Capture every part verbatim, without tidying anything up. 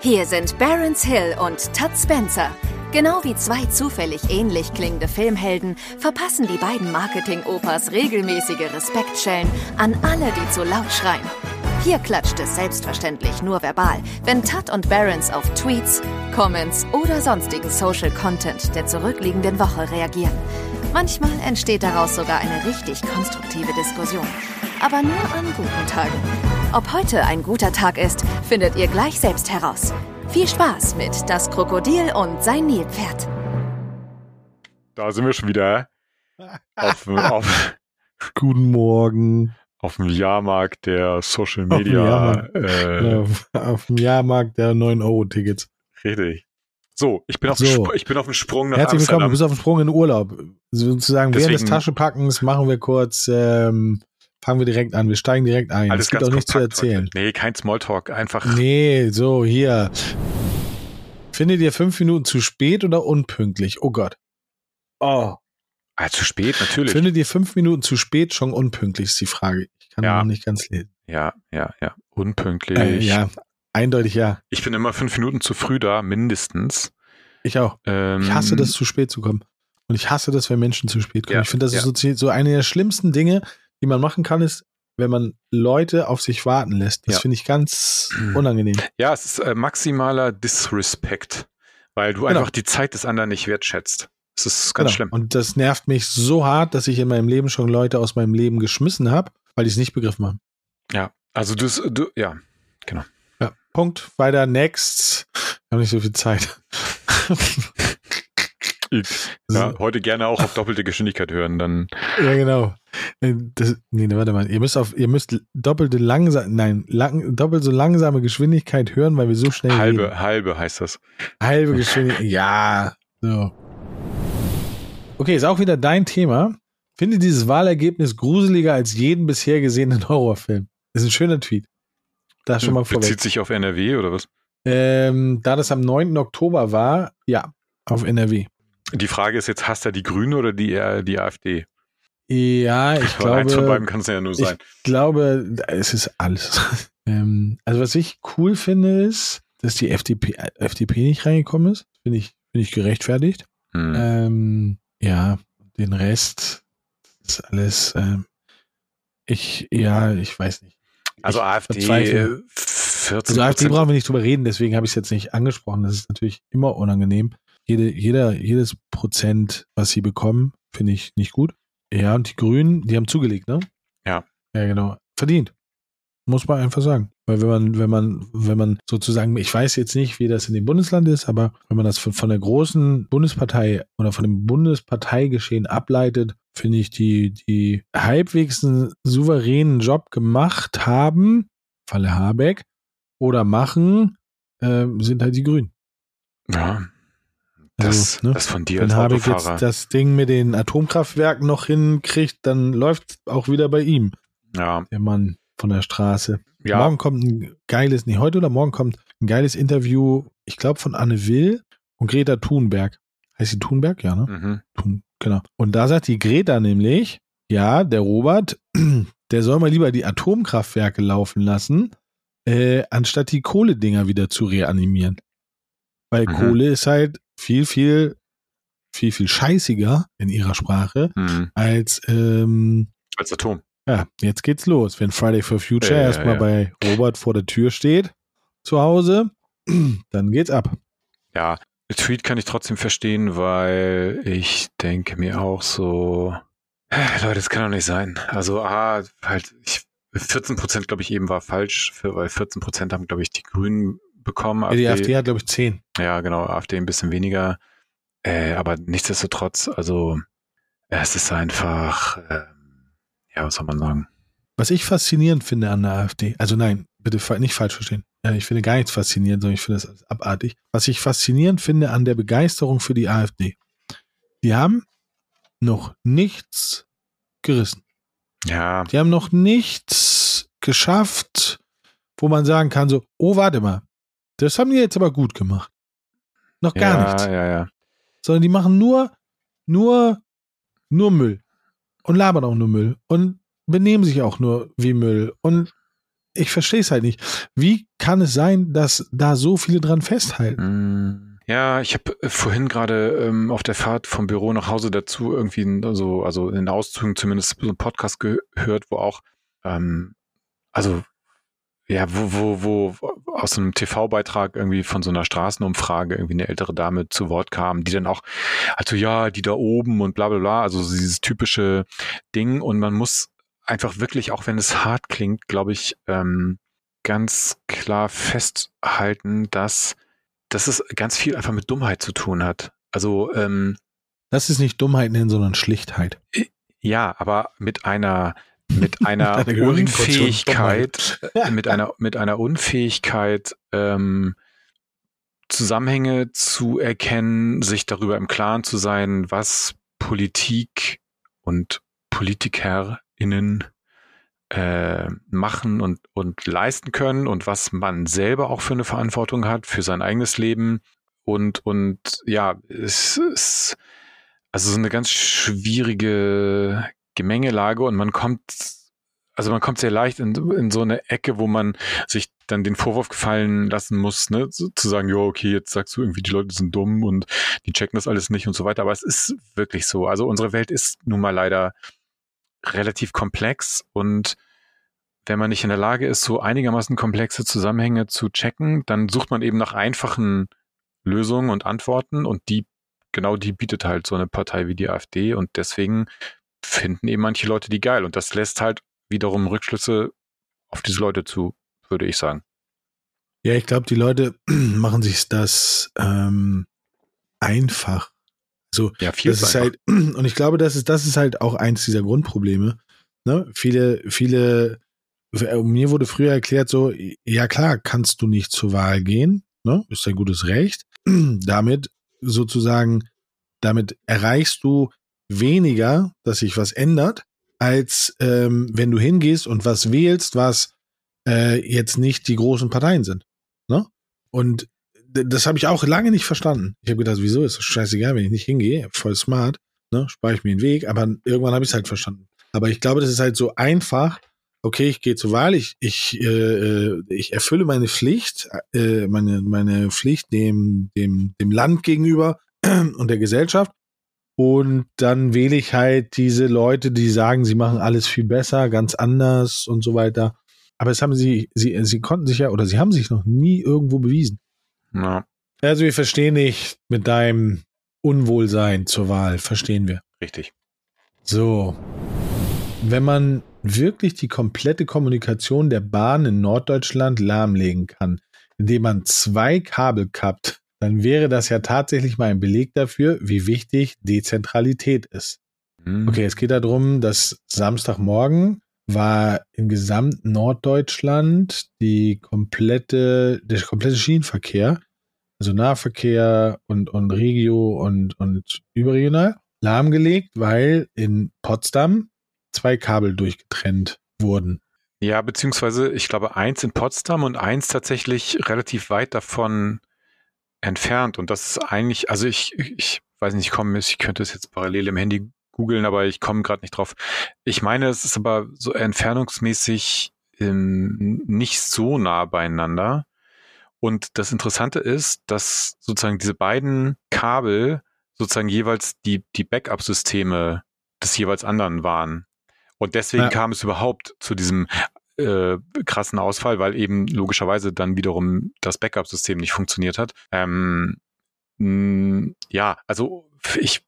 Hier sind Barons Hill und Tad Spencer. Genau wie zwei zufällig ähnlich klingende Filmhelden verpassen die beiden Marketing-Opas regelmäßige Respektschellen an alle, die zu laut schreien. Hier klatscht es selbstverständlich nur verbal, wenn Tad und Barons auf Tweets, Comments oder sonstigen Social Content der zurückliegenden Woche reagieren. Manchmal entsteht daraus sogar eine richtig konstruktive Diskussion. Aber nur an guten Tagen. Ob heute ein guter Tag ist, findet ihr gleich selbst heraus. Viel Spaß mit Das Krokodil und sein Nilpferd. Da sind wir schon wieder auf, auf guten Morgen. Auf dem Jahrmarkt der Social Media. Auf dem Jahrmarkt, äh, auf dem Jahrmarkt der neun Euro Tickets. Richtig. So, ich bin auf, so. Sp- ich bin auf dem Sprung nach Herzlich Amsterdam. Herzlich willkommen, du bist auf dem Sprung in den Urlaub. Sozusagen Deswegen, während des Taschenpackens machen wir kurz, ähm, fangen wir direkt an, wir steigen direkt ein. Alles es gibt ganz auch nichts zu erzählen. Heute. Nee, kein Smalltalk, einfach. Nee, so, hier. Findet ihr fünf Minuten zu spät oder unpünktlich? Oh Gott. Oh. Ah, zu spät, natürlich. Findet ihr fünf Minuten zu spät schon unpünktlich, ist die Frage. Ich kann ja. noch nicht ganz lesen. Ja, ja, ja. Unpünktlich. Äh, ja, eindeutig ja. Ich bin immer fünf Minuten zu früh da, mindestens. Ich auch. Ähm, ich hasse das, zu spät zu kommen. Und ich hasse das, wenn Menschen zu spät kommen. Ja, ich finde, das ja. ist so, so eine der schlimmsten Dinge, die man machen kann, ist, wenn man Leute auf sich warten lässt. Das ja. finde ich ganz unangenehm. Ja, es ist äh, maximaler Disrespect, weil du genau. einfach die Zeit des anderen nicht wertschätzt. Das ist ganz genau. schlimm. Und das nervt mich so hart, dass ich in meinem Leben schon Leute aus meinem Leben geschmissen habe, weil die es nicht begriffen haben. Ja, also das, du, ja, genau. Ja, Punkt, weiter, next. Wir haben nicht so viel Zeit. Ja, heute gerne auch auf doppelte Geschwindigkeit hören, dann. Ja, genau. Das, nee, warte mal. Ihr müsst auf, ihr müsst doppelte langsam, nein, lang, doppelt so langsame Geschwindigkeit hören, weil wir so schnell Halbe, reden. halbe heißt das. Halbe Geschwindigkeit, ja. So. Okay, ist auch wieder dein Thema. Finde dieses Wahlergebnis gruseliger als jeden bisher gesehenen Horrorfilm. Ist ein schöner Tweet. Da schon mal vorweg. Bezieht sich auf N R W oder was? Ähm, da das am neunten Oktober war, ja, auf N R W. Die Frage ist jetzt, hasst er die Grünen oder die, äh, die AfD? Ja, ich glaube... eins von beiden kann es ja nur sein. Ich glaube, es ist alles. ähm, also was ich cool finde, ist, dass die F D P, F D P nicht reingekommen ist. Finde ich, find ich gerechtfertigt. Hm. Ähm... Ja, den Rest ist alles, äh, ich, ja, ich weiß nicht. Also ich AfD verzweifle. vierzehn Prozent. Also AfD brauchen wir nicht drüber reden, deswegen habe ich es jetzt nicht angesprochen. Das ist natürlich immer unangenehm. Jede, jeder, jedes Prozent, was sie bekommen, finde ich nicht gut. Ja, und die Grünen, die haben zugelegt, ne? Ja. Ja, genau. Verdient. Muss man einfach sagen. Weil wenn man, wenn man, wenn man sozusagen, ich weiß jetzt nicht, wie das in dem Bundesland ist, aber wenn man das von, von der großen Bundespartei oder von dem Bundesparteigeschehen ableitet, finde ich, die, die halbwegs einen souveränen Job gemacht haben, Falle Habeck, oder machen, äh, sind halt die Grünen. Ja. Das, also, ne? Das von dir als Autofahrer. Wenn Habeck jetzt das Ding mit den Atomkraftwerken noch hinkriegt, dann läuft es auch wieder bei ihm. Ja. Der Mann. Von der Straße. Ja. Morgen kommt ein geiles, nee, heute oder morgen kommt ein geiles Interview, ich glaube von Anne Will und Greta Thunberg. Heißt sie Thunberg? Ja, ne? Mhm. Thun, genau. Und da sagt die Greta nämlich, ja, der Robert, der soll mal lieber die Atomkraftwerke laufen lassen, äh, anstatt die Kohledinger wieder zu reanimieren. Weil mhm. Kohle ist halt viel, viel, viel, viel scheißiger in ihrer Sprache mhm. als ähm, als Atom. Ja, jetzt geht's los. Wenn Friday for Future ja, erstmal ja. bei Robert vor der Tür steht, zu Hause, dann geht's ab. Ja, Tweet kann ich trotzdem verstehen, weil ich denke mir auch so, Leute, das kann doch nicht sein. Also, ah, halt, ich, vierzehn Prozent, glaube ich, eben war falsch, für, weil vierzehn Prozent haben, glaube ich, die Grünen bekommen. Ja, die AfD hat, glaube ich, zehn. Ja, genau, AfD ein bisschen weniger. Äh, aber nichtsdestotrotz, also, es ist einfach... Äh, Ja, was soll man sagen? Was ich faszinierend finde an der AfD, also nein, bitte nicht falsch verstehen. Ich finde gar nichts faszinierend, sondern ich finde das abartig. Was ich faszinierend finde an der Begeisterung für die AfD, die haben noch nichts gerissen. Ja. Die haben noch nichts geschafft, wo man sagen kann so, oh, warte mal, das haben die jetzt aber gut gemacht. Noch gar ja, nichts. Ja, ja. Sondern die machen nur, nur, nur Müll. Und labern auch nur Müll. Und benehmen sich auch nur wie Müll. Und ich verstehe es halt nicht. Wie kann es sein, dass da so viele dran festhalten? Ja, ich habe vorhin gerade ähm, auf der Fahrt vom Büro nach Hause dazu irgendwie, so, also in Auszügen zumindest, so einen Podcast gehört, wo auch, ähm, also ja, wo, wo, wo aus einem T V-Beitrag irgendwie von so einer Straßenumfrage irgendwie eine ältere Dame zu Wort kam, die dann auch, also ja, die da oben und bla bla bla, also dieses typische Ding, und man muss einfach wirklich, auch wenn es hart klingt, glaube ich, ähm, ganz klar festhalten, dass, dass es ganz viel einfach mit Dummheit zu tun hat. Also ähm, das ist nicht Dummheit nennen, sondern Schlichtheit. Ja, aber mit einer mit einer, mit einer Unfähigkeit, mit einer mit einer Unfähigkeit, ähm, Zusammenhänge zu erkennen, sich darüber im Klaren zu sein, was Politik und PolitikerInnen äh, machen und und leisten können und was man selber auch für eine Verantwortung hat für sein eigenes Leben, und und ja, es ist also so eine ganz schwierige Gemengelage, und man kommt, also man kommt sehr leicht in, in so eine Ecke, wo man sich dann den Vorwurf gefallen lassen muss, ne, zu, zu sagen, ja, okay, jetzt sagst du irgendwie, die Leute sind dumm und die checken das alles nicht und so weiter, aber es ist wirklich so. Also unsere Welt ist nun mal leider relativ komplex, und wenn man nicht in der Lage ist, so einigermaßen komplexe Zusammenhänge zu checken, dann sucht man eben nach einfachen Lösungen und Antworten, und die, genau die bietet halt so eine Partei wie die AfD, und deswegen finden eben manche Leute die geil. Und das lässt halt wiederum Rückschlüsse auf diese Leute zu, würde ich sagen. Ja, ich glaube, die Leute machen sich das ähm, einfach. So, ja, viel das ist einfach. Halt, und ich glaube, das ist, das ist halt auch eins dieser Grundprobleme. Ne? Viele, viele, mir wurde früher erklärt so, ja klar, kannst du nicht zur Wahl gehen, ne? Ist ein gutes Recht. Damit sozusagen, damit erreichst du weniger, dass sich was ändert, als ähm, wenn du hingehst und was wählst, was äh, jetzt nicht die großen Parteien sind. Ne? Und d- das habe ich auch lange nicht verstanden. Ich habe gedacht, wieso, ist das scheißegal, wenn ich nicht hingehe, voll smart, ne? Spare ich mir den Weg, aber irgendwann habe ich es halt verstanden. Aber ich glaube, das ist halt so einfach, okay, ich gehe zur Wahl, ich, ich, äh, ich erfülle meine Pflicht, äh, meine, meine Pflicht dem, dem, dem Land gegenüber und der Gesellschaft. Und dann wähle ich halt diese Leute, die sagen, sie machen alles viel besser, ganz anders und so weiter. Aber es haben sie, sie, sie konnten sich ja, oder sie haben sich noch nie irgendwo bewiesen. Ja. Also wir verstehen dich mit deinem Unwohlsein zur Wahl, verstehen wir. Richtig. So. Wenn man wirklich die komplette Kommunikation der Bahn in Norddeutschland lahmlegen kann, indem man zwei Kabel kappt, dann wäre das ja tatsächlich mal ein Beleg dafür, wie wichtig Dezentralität ist. Mhm. Okay, es geht darum, dass Samstagmorgen war in gesamten Norddeutschland die komplette, der komplette Schienenverkehr, also Nahverkehr und, und Regio und, und überregional, lahmgelegt, weil in Potsdam zwei Kabel durchgetrennt wurden. Ja, beziehungsweise ich glaube eins in Potsdam und eins tatsächlich relativ weit davon entfernt, und das ist eigentlich, also ich, ich weiß nicht, ich komme, ich könnte es jetzt parallel im Handy googeln, aber ich komme gerade nicht drauf. Ich meine, es ist aber so entfernungsmäßig ähm, nicht so nah beieinander, und das Interessante ist, dass sozusagen diese beiden Kabel sozusagen jeweils die, die Backup-Systeme des jeweils anderen waren, und deswegen ja. kam es überhaupt zu diesem Äh, krassen Ausfall, weil eben logischerweise dann wiederum das Backup-System nicht funktioniert hat. Ähm, mh, ja, also ich,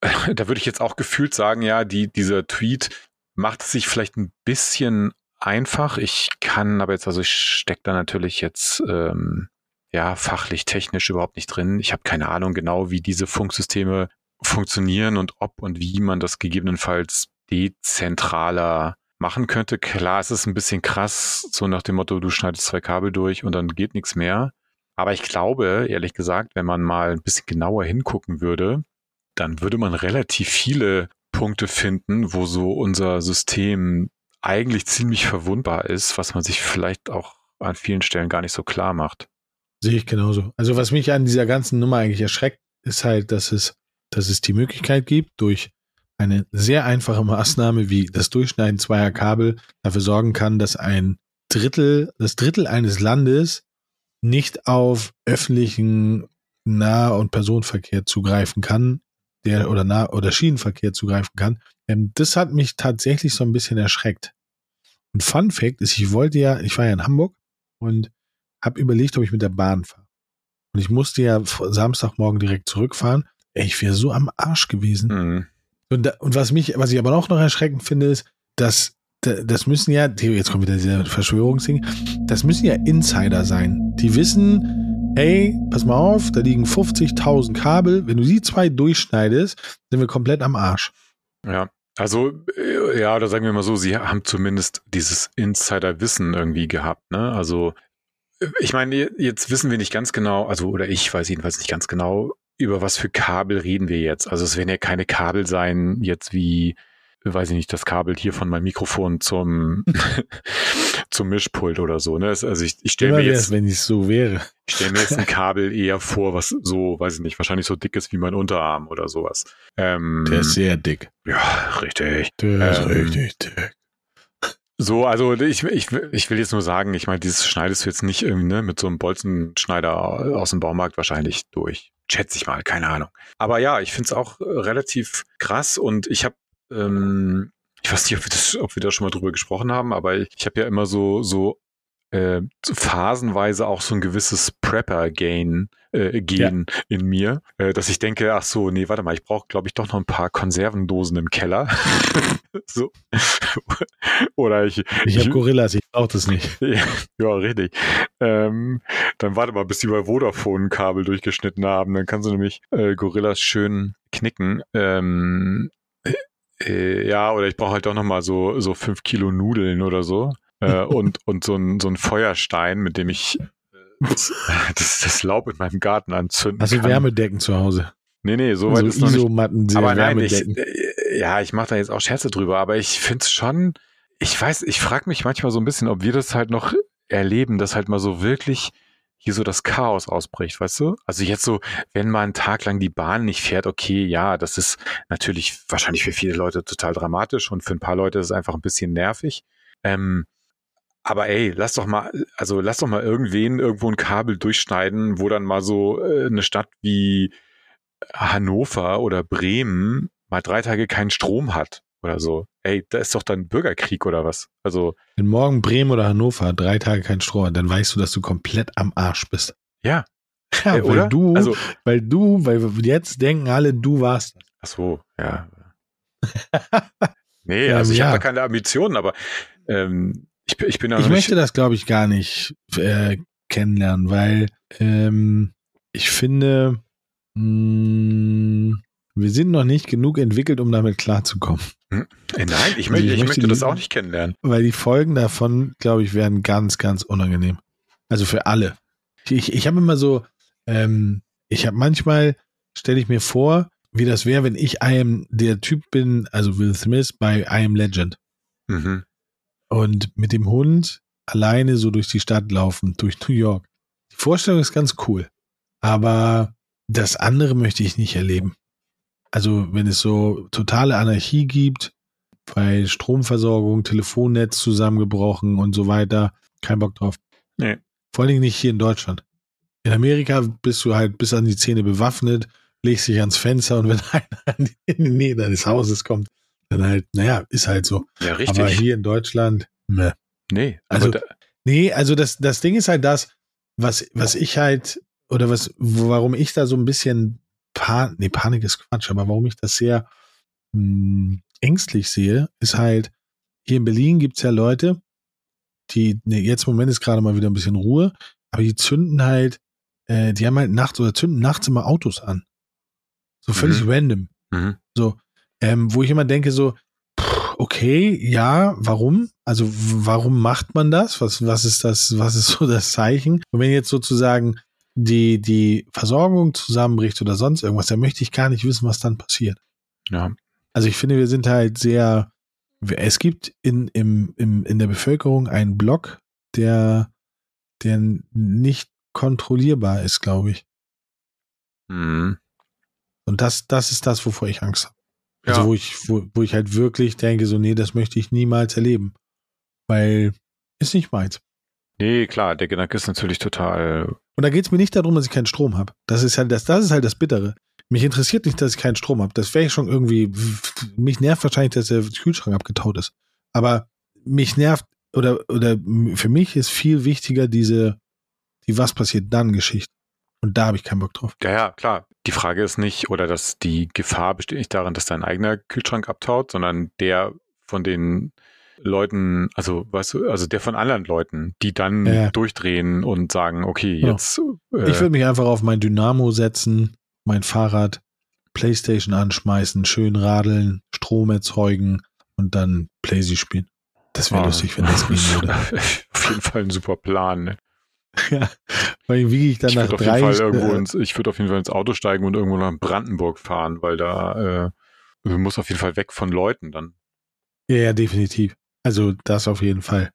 da würde ich jetzt auch gefühlt sagen, ja, die, dieser Tweet macht es sich vielleicht ein bisschen einfach. Ich kann aber jetzt, also ich stecke da natürlich jetzt ähm, ja fachlich, technisch überhaupt nicht drin. Ich habe keine Ahnung genau, wie diese Funksysteme funktionieren und ob und wie man das gegebenenfalls dezentraler machen könnte. Klar, es ist ein bisschen krass, so nach dem Motto, du schneidest zwei Kabel durch und dann geht nichts mehr. Aber ich glaube, ehrlich gesagt, wenn man mal ein bisschen genauer hingucken würde, dann würde man relativ viele Punkte finden, wo so unser System eigentlich ziemlich verwundbar ist, was man sich vielleicht auch an vielen Stellen gar nicht so klar macht. Sehe ich genauso. Also was mich an dieser ganzen Nummer eigentlich erschreckt, ist halt, dass es, dass es die Möglichkeit gibt, durch eine sehr einfache Maßnahme wie das Durchschneiden zweier Kabel dafür sorgen kann, dass ein Drittel, das Drittel eines Landes nicht auf öffentlichen Nah- und Personenverkehr zugreifen kann, der oder Nah- oder Schienenverkehr zugreifen kann. Ähm, das hat mich tatsächlich so ein bisschen erschreckt. Und Fun Fact ist, ich wollte ja, ich war ja in Hamburg und habe überlegt, ob ich mit der Bahn fahre. Und ich musste ja Samstagmorgen direkt zurückfahren. Ey, ich wäre so am Arsch gewesen. Mhm. Und, da, und was mich, was ich aber auch noch erschreckend finde, ist, dass das müssen ja, jetzt kommt wieder dieser Verschwörungsding, das müssen ja Insider sein. Die wissen, hey, pass mal auf, da liegen fünfzigtausend Kabel. Wenn du die zwei durchschneidest, sind wir komplett am Arsch. Ja, also, ja, oder sagen wir mal so, sie haben zumindest dieses Insider-Wissen irgendwie gehabt, ne? Also, ich meine, jetzt wissen wir nicht ganz genau, also, oder ich weiß jedenfalls nicht ganz genau, über was für Kabel reden wir jetzt. Also, es werden ja keine Kabel sein, jetzt wie, weiß ich nicht, das Kabel hier von meinem Mikrofon zum, zum Mischpult oder so, ne? Also, ich, ich stelle mir jetzt, wenn es so wäre, ich stelle mir jetzt ein Kabel eher vor, was so, weiß ich nicht, wahrscheinlich so dick ist wie mein Unterarm oder sowas. Ähm, Der ist sehr dick. Ja, richtig. Der ist ähm, richtig dick. So, also ich, ich, ich will jetzt nur sagen, ich meine, dieses schneidest du jetzt nicht irgendwie, ne, mit so einem Bolzenschneider aus dem Baumarkt wahrscheinlich durch. Schätze ich mal, keine Ahnung. Aber ja, ich finde es auch relativ krass und ich habe, ähm, ich weiß nicht, ob wir, das, ob wir da schon mal drüber gesprochen haben, aber ich, ich habe ja immer so, so äh, phasenweise auch so ein gewisses Prepper-Gain äh, Gen ja. in mir, äh, dass ich denke, ach so, nee, warte mal, ich brauche, glaube ich, doch noch ein paar Konservendosen im Keller. So. Oder ich. Ich habe Gorillas, ich brauche das nicht. Ja, ja, richtig. Ähm, dann warte mal, bis die bei Vodafone Kabel durchgeschnitten haben. Dann kannst du nämlich äh, Gorillas schön knicken. Ähm, äh, ja, oder ich brauche halt doch nochmal so, so fünf Kilo Nudeln oder so. Äh, und, und so ein, so ein Feuerstein, mit dem ich äh, das, das, das Laub in meinem Garten anzünden kann. Hast du Wärmedecken zu Hause? Nee, nee, so weit also ist noch nicht. Aber nein, ich, ja, ich mache da jetzt auch Scherze drüber, aber ich finde es schon, ich weiß, ich frage mich manchmal so ein bisschen, ob wir das halt noch erleben, dass halt mal so wirklich hier so das Chaos ausbricht, weißt du? Also jetzt so, wenn man einen Tag lang die Bahn nicht fährt, okay, ja, das ist natürlich wahrscheinlich für viele Leute total dramatisch und für ein paar Leute ist es einfach ein bisschen nervig. Ähm, Aber ey, lass doch mal, also lass doch mal irgendwen irgendwo ein Kabel durchschneiden, wo dann mal so äh, eine Stadt wie Hannover oder Bremen mal drei Tage keinen Strom hat oder so. Ey, da ist doch dann Bürgerkrieg oder was? Also wenn morgen Bremen oder Hannover drei Tage keinen Strom hat, dann weißt du, dass du komplett am Arsch bist. Ja. Ja, ey, weil oder? du, also, weil du, weil jetzt denken alle, du warst. Ach so, ja. Nee, also ähm, ich ja. habe da keine Ambitionen, aber ähm, Ich, ich, bin ich möchte das, glaube ich, gar nicht äh, kennenlernen, weil ähm, ich finde, mh, wir sind noch nicht genug entwickelt, um damit klarzukommen. Hm. Nein, ich, also möchte, ich, ich möchte das auch nicht kennenlernen. Weil die Folgen davon, glaube ich, werden ganz, ganz unangenehm. Also für alle. Ich, ich habe immer so, ähm, ich habe manchmal, stelle ich mir vor, wie das wäre, wenn ich I am, der Typ bin, also Will Smith bei I Am Legend. Mhm. Und mit dem Hund alleine so durch die Stadt laufen, durch New York. Die Vorstellung ist ganz cool, aber das andere möchte ich nicht erleben. Also wenn es so totale Anarchie gibt, bei Stromversorgung, Telefonnetz zusammengebrochen und so weiter, kein Bock drauf. Nee. Vor allem nicht hier in Deutschland. In Amerika bist du halt bis an die Zähne bewaffnet, legst dich ans Fenster und wenn einer in die Nähe deines Hauses kommt, dann halt, naja, ist halt so. Ja, richtig. Aber hier in Deutschland, meh. Nee. Also, da, nee, also das, das Ding ist halt das, was, was ich halt, oder was, warum ich da so ein bisschen, Pan, nee, Panik ist Quatsch, aber warum ich das sehr mh, ängstlich sehe, ist halt, hier in Berlin gibt es ja Leute, die, nee, jetzt im Moment ist gerade mal wieder ein bisschen Ruhe, aber die zünden halt, äh, die haben halt nachts, oder zünden nachts immer Autos an. So völlig mhm. random. Mhm. So. Ähm, wo ich immer denke so, okay, ja, warum? Also warum macht man das? Was, was ist das? Was ist so das Zeichen? Und wenn jetzt sozusagen die, die Versorgung zusammenbricht oder sonst irgendwas, dann möchte ich gar nicht wissen, was dann passiert. Ja. Also ich finde, wir sind halt sehr, es gibt in, im, im, in der Bevölkerung einen Block, der, der nicht kontrollierbar ist, glaube ich. Mhm. Und das, das ist das, wovor ich Angst habe. Also ja. wo ich, wo, wo ich halt wirklich denke, so, nee, das möchte ich niemals erleben. Weil ist nicht weit. Nee, klar, der Gedanke ist natürlich total... Und da geht es mir nicht darum, dass ich keinen Strom habe. Das ist halt das, das ist halt das Bittere. Mich interessiert nicht, dass ich keinen Strom habe. Das wäre schon irgendwie... Mich nervt wahrscheinlich, dass der Kühlschrank abgetaut ist. Aber mich nervt, oder, oder für mich ist viel wichtiger diese, die was passiert dann Geschichte. Und da habe ich keinen Bock drauf. Ja, ja, klar. Die Frage ist nicht, oder dass die Gefahr besteht nicht darin, dass dein eigener Kühlschrank abtaut, sondern der von den Leuten, also weißt du, also der von anderen Leuten, die dann ja. durchdrehen und sagen, okay, genau. jetzt... Äh, ich würde mich einfach auf mein Dynamo setzen, mein Fahrrad, Playstation anschmeißen, schön radeln, Strom erzeugen und dann Playsee spielen. Das wäre ah. lustig, wenn das gehen würde. Auf jeden Fall ein super Plan, ne? Ja, weil wie ich dann ich nach würd drei... Auf jeden Fall äh, ins, ich würde auf jeden Fall ins Auto steigen und irgendwo nach Brandenburg fahren, weil da äh, man muss auf jeden Fall weg von Leuten dann. Ja, ja, definitiv. Also das auf jeden Fall.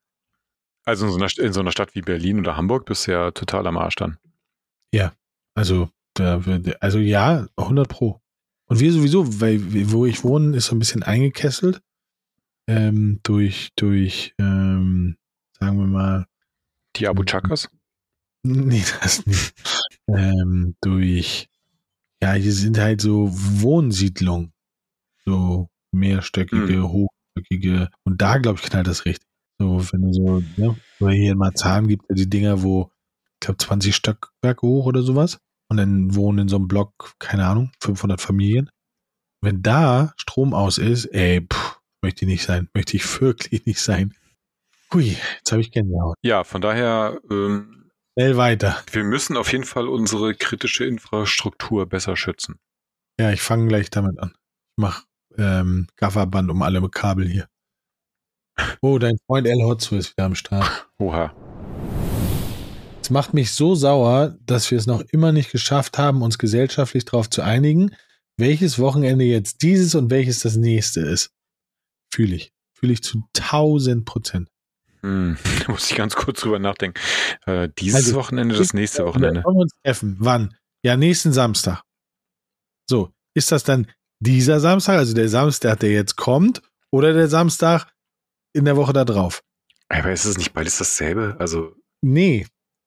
Also in so einer, in so einer Stadt wie Berlin oder Hamburg bist du ja total am Arsch dann. Ja, also, also ja, hundert Pro. Und wir sowieso, weil wo ich wohne, ist so ein bisschen eingekesselt ähm, durch, durch ähm, sagen wir mal... Die Abu-Chakas? Nee, das nicht. ähm, durch, ja, hier sind halt so Wohnsiedlungen. So mehrstöckige, mhm. hochstöckige. Und da, glaube ich, knallt das richtig. So, wenn du so, ne, weil hier in Marzahn gibt es die Dinger, wo, ich glaube, zwanzig Stockwerke hoch oder sowas. Und dann wohnen in so einem Block, keine Ahnung, fünfhundert Familien. Wenn da Strom aus ist, ey, pff, möchte ich nicht sein. Möchte ich wirklich nicht sein. Hui, jetzt habe ich Gänsehaut. Ja, von daher, ähm, schnell weiter. Wir müssen auf jeden Fall unsere kritische Infrastruktur besser schützen. Ja, ich fange gleich damit an. Ich mache ähm, Gafferband um alle Kabel hier. Oh, dein Freund El Hotzo ist wieder am Start. Oha. Es macht mich so sauer, dass wir es noch immer nicht geschafft haben, uns gesellschaftlich darauf zu einigen, welches Wochenende jetzt dieses und welches das nächste ist. Fühle ich. Fühle ich zu tausend Prozent. Hm, da muss ich ganz kurz drüber nachdenken. Äh, dieses also, Wochenende, das nächste Wochenende. Wollen wir uns treffen? Wann? Ja, nächsten Samstag. So, ist das dann dieser Samstag, also der Samstag, der jetzt kommt, oder der Samstag in der Woche da drauf? Aber ist es nicht beides dasselbe? Also nee.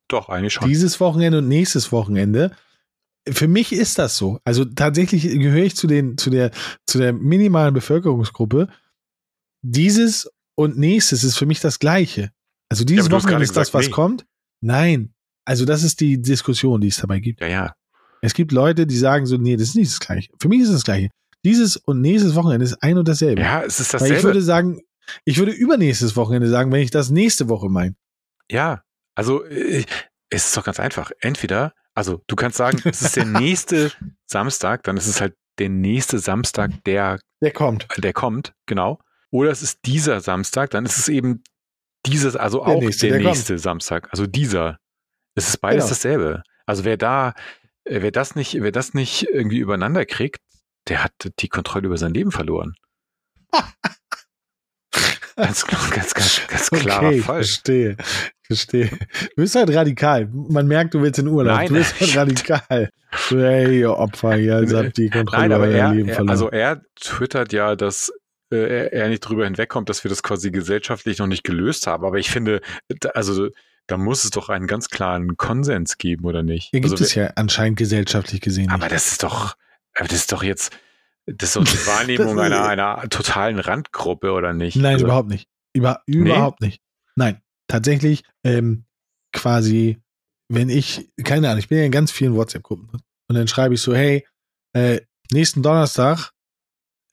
Doch, eigentlich schon. Dieses Wochenende und nächstes Wochenende. Für mich ist das so. Also tatsächlich gehöre ich zu den, zu der, zu der minimalen Bevölkerungsgruppe. Dieses und nächstes ist für mich das Gleiche. Also dieses ja, Wochenende ist das, was nee. kommt. Nein. Also das ist die Diskussion, die es dabei gibt. Ja, ja. Es gibt Leute, die sagen so, nee, das ist nicht das Gleiche. Für mich ist es das Gleiche. Dieses und nächstes Wochenende ist ein und dasselbe. Ja, es ist dasselbe. Weil ich würde sagen, ich würde übernächstes Wochenende sagen, wenn ich das nächste Woche meine. Ja, also es ist doch ganz einfach. Entweder, also du kannst sagen, es ist der nächste Samstag, dann ist es halt der nächste Samstag, der, der kommt. Der kommt, genau. Oder es ist dieser Samstag, dann ist es eben dieses, also auch der nächste, der der nächste Samstag, also dieser. Es ist beides genau. dasselbe. Also wer da, wer das nicht, wer das nicht irgendwie übereinander kriegt, der hat die Kontrolle über sein Leben verloren. ganz, ganz, ganz, ganz klarer okay, Fall. Ich verstehe, ich verstehe. Du bist halt radikal. Man merkt, du willst in Urlaub. Nein, du bist halt radikal. Hey, ihr Opfer, ihr habt die Kontrolle Nein, aber über euer Leben er, verloren. Also er twittert ja, dass Er, er nicht drüber hinwegkommt, dass wir das quasi gesellschaftlich noch nicht gelöst haben. Aber ich finde, da, also da muss es doch einen ganz klaren Konsens geben, oder nicht? Ja, gibt also, es ja anscheinend gesellschaftlich gesehen aber nicht. Aber das ist doch, aber das ist doch jetzt, das ist doch die Wahrnehmung einer, einer totalen Randgruppe, oder nicht? Nein, also, überhaupt nicht. Über, überhaupt nee? nicht. Nein, tatsächlich ähm, quasi, wenn ich, keine Ahnung, ich bin ja in ganz vielen WhatsApp-Gruppen und dann schreibe ich so, hey, äh, nächsten Donnerstag,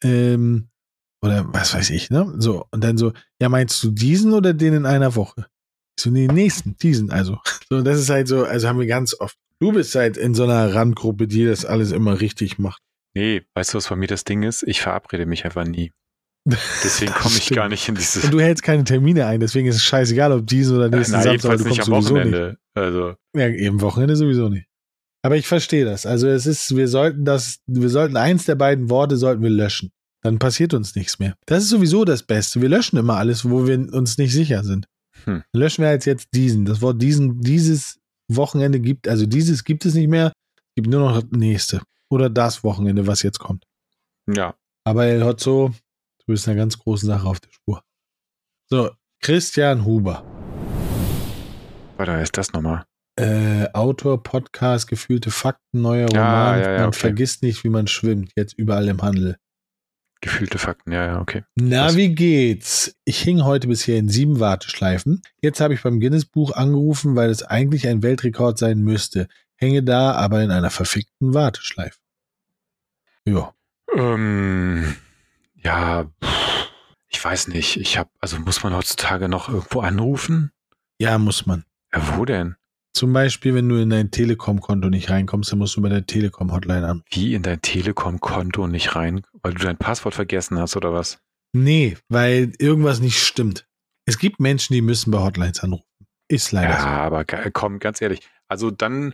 ähm, oder was weiß ich, ne? So, und dann so, ja, meinst du diesen oder den in einer Woche? Ich so, nee, nächsten, diesen, also. So, das ist halt so, also haben wir ganz oft. Du bist halt in so einer Randgruppe, die das alles immer richtig macht. Nee, weißt du, was bei mir das Ding ist? Ich verabrede mich einfach nie. Deswegen komme ich gar nicht in dieses... Und du hältst keine Termine ein, deswegen ist es scheißegal, ob diesen oder nächsten äh, na, Samstag, du kommst nicht am Wochenende. Nicht. Also. Ja, eben Wochenende sowieso nicht. Aber ich verstehe das. Also es ist, wir sollten das, wir sollten eins der beiden Worte sollten wir löschen. Dann passiert uns nichts mehr. Das ist sowieso das Beste. Wir löschen immer alles, wo wir uns nicht sicher sind. Hm. Dann löschen wir jetzt diesen. Das Wort diesen, dieses Wochenende gibt, also dieses gibt es nicht mehr, gibt nur noch das nächste. Oder das Wochenende, was jetzt kommt. Ja. Aber El Hotzo, du bist einer ganz großen Sache auf der Spur. So, Christian Huber. Warte, ist das nochmal? Äh, Autor, Podcast, Gefühlte Fakten, neuer ah, Roman. Ja, ja, man okay. vergisst nicht, wie man schwimmt. Jetzt überall im Handel. Gefühlte Fakten, ja, ja, okay. Na, wie geht's? Ich hing heute bisher in sieben Warteschleifen. Jetzt habe ich beim Guinness-Buch angerufen, weil es eigentlich ein Weltrekord sein müsste. Hänge da, aber in einer verfickten Warteschleife. Ja. Ähm, ja, pff, ich weiß nicht. Ich habe, also muss man heutzutage noch irgendwo anrufen? Ja, muss man. Ja, wo denn? Zum Beispiel, wenn du in dein Telekom-Konto nicht reinkommst, dann musst du bei der Telekom-Hotline an. Wie, in dein Telekom-Konto nicht rein? Weil du dein Passwort vergessen hast, oder was? Nee, weil irgendwas nicht stimmt. Es gibt Menschen, die müssen bei Hotlines anrufen. Ist leider ja, so. Ja, aber komm, ganz ehrlich. Also dann,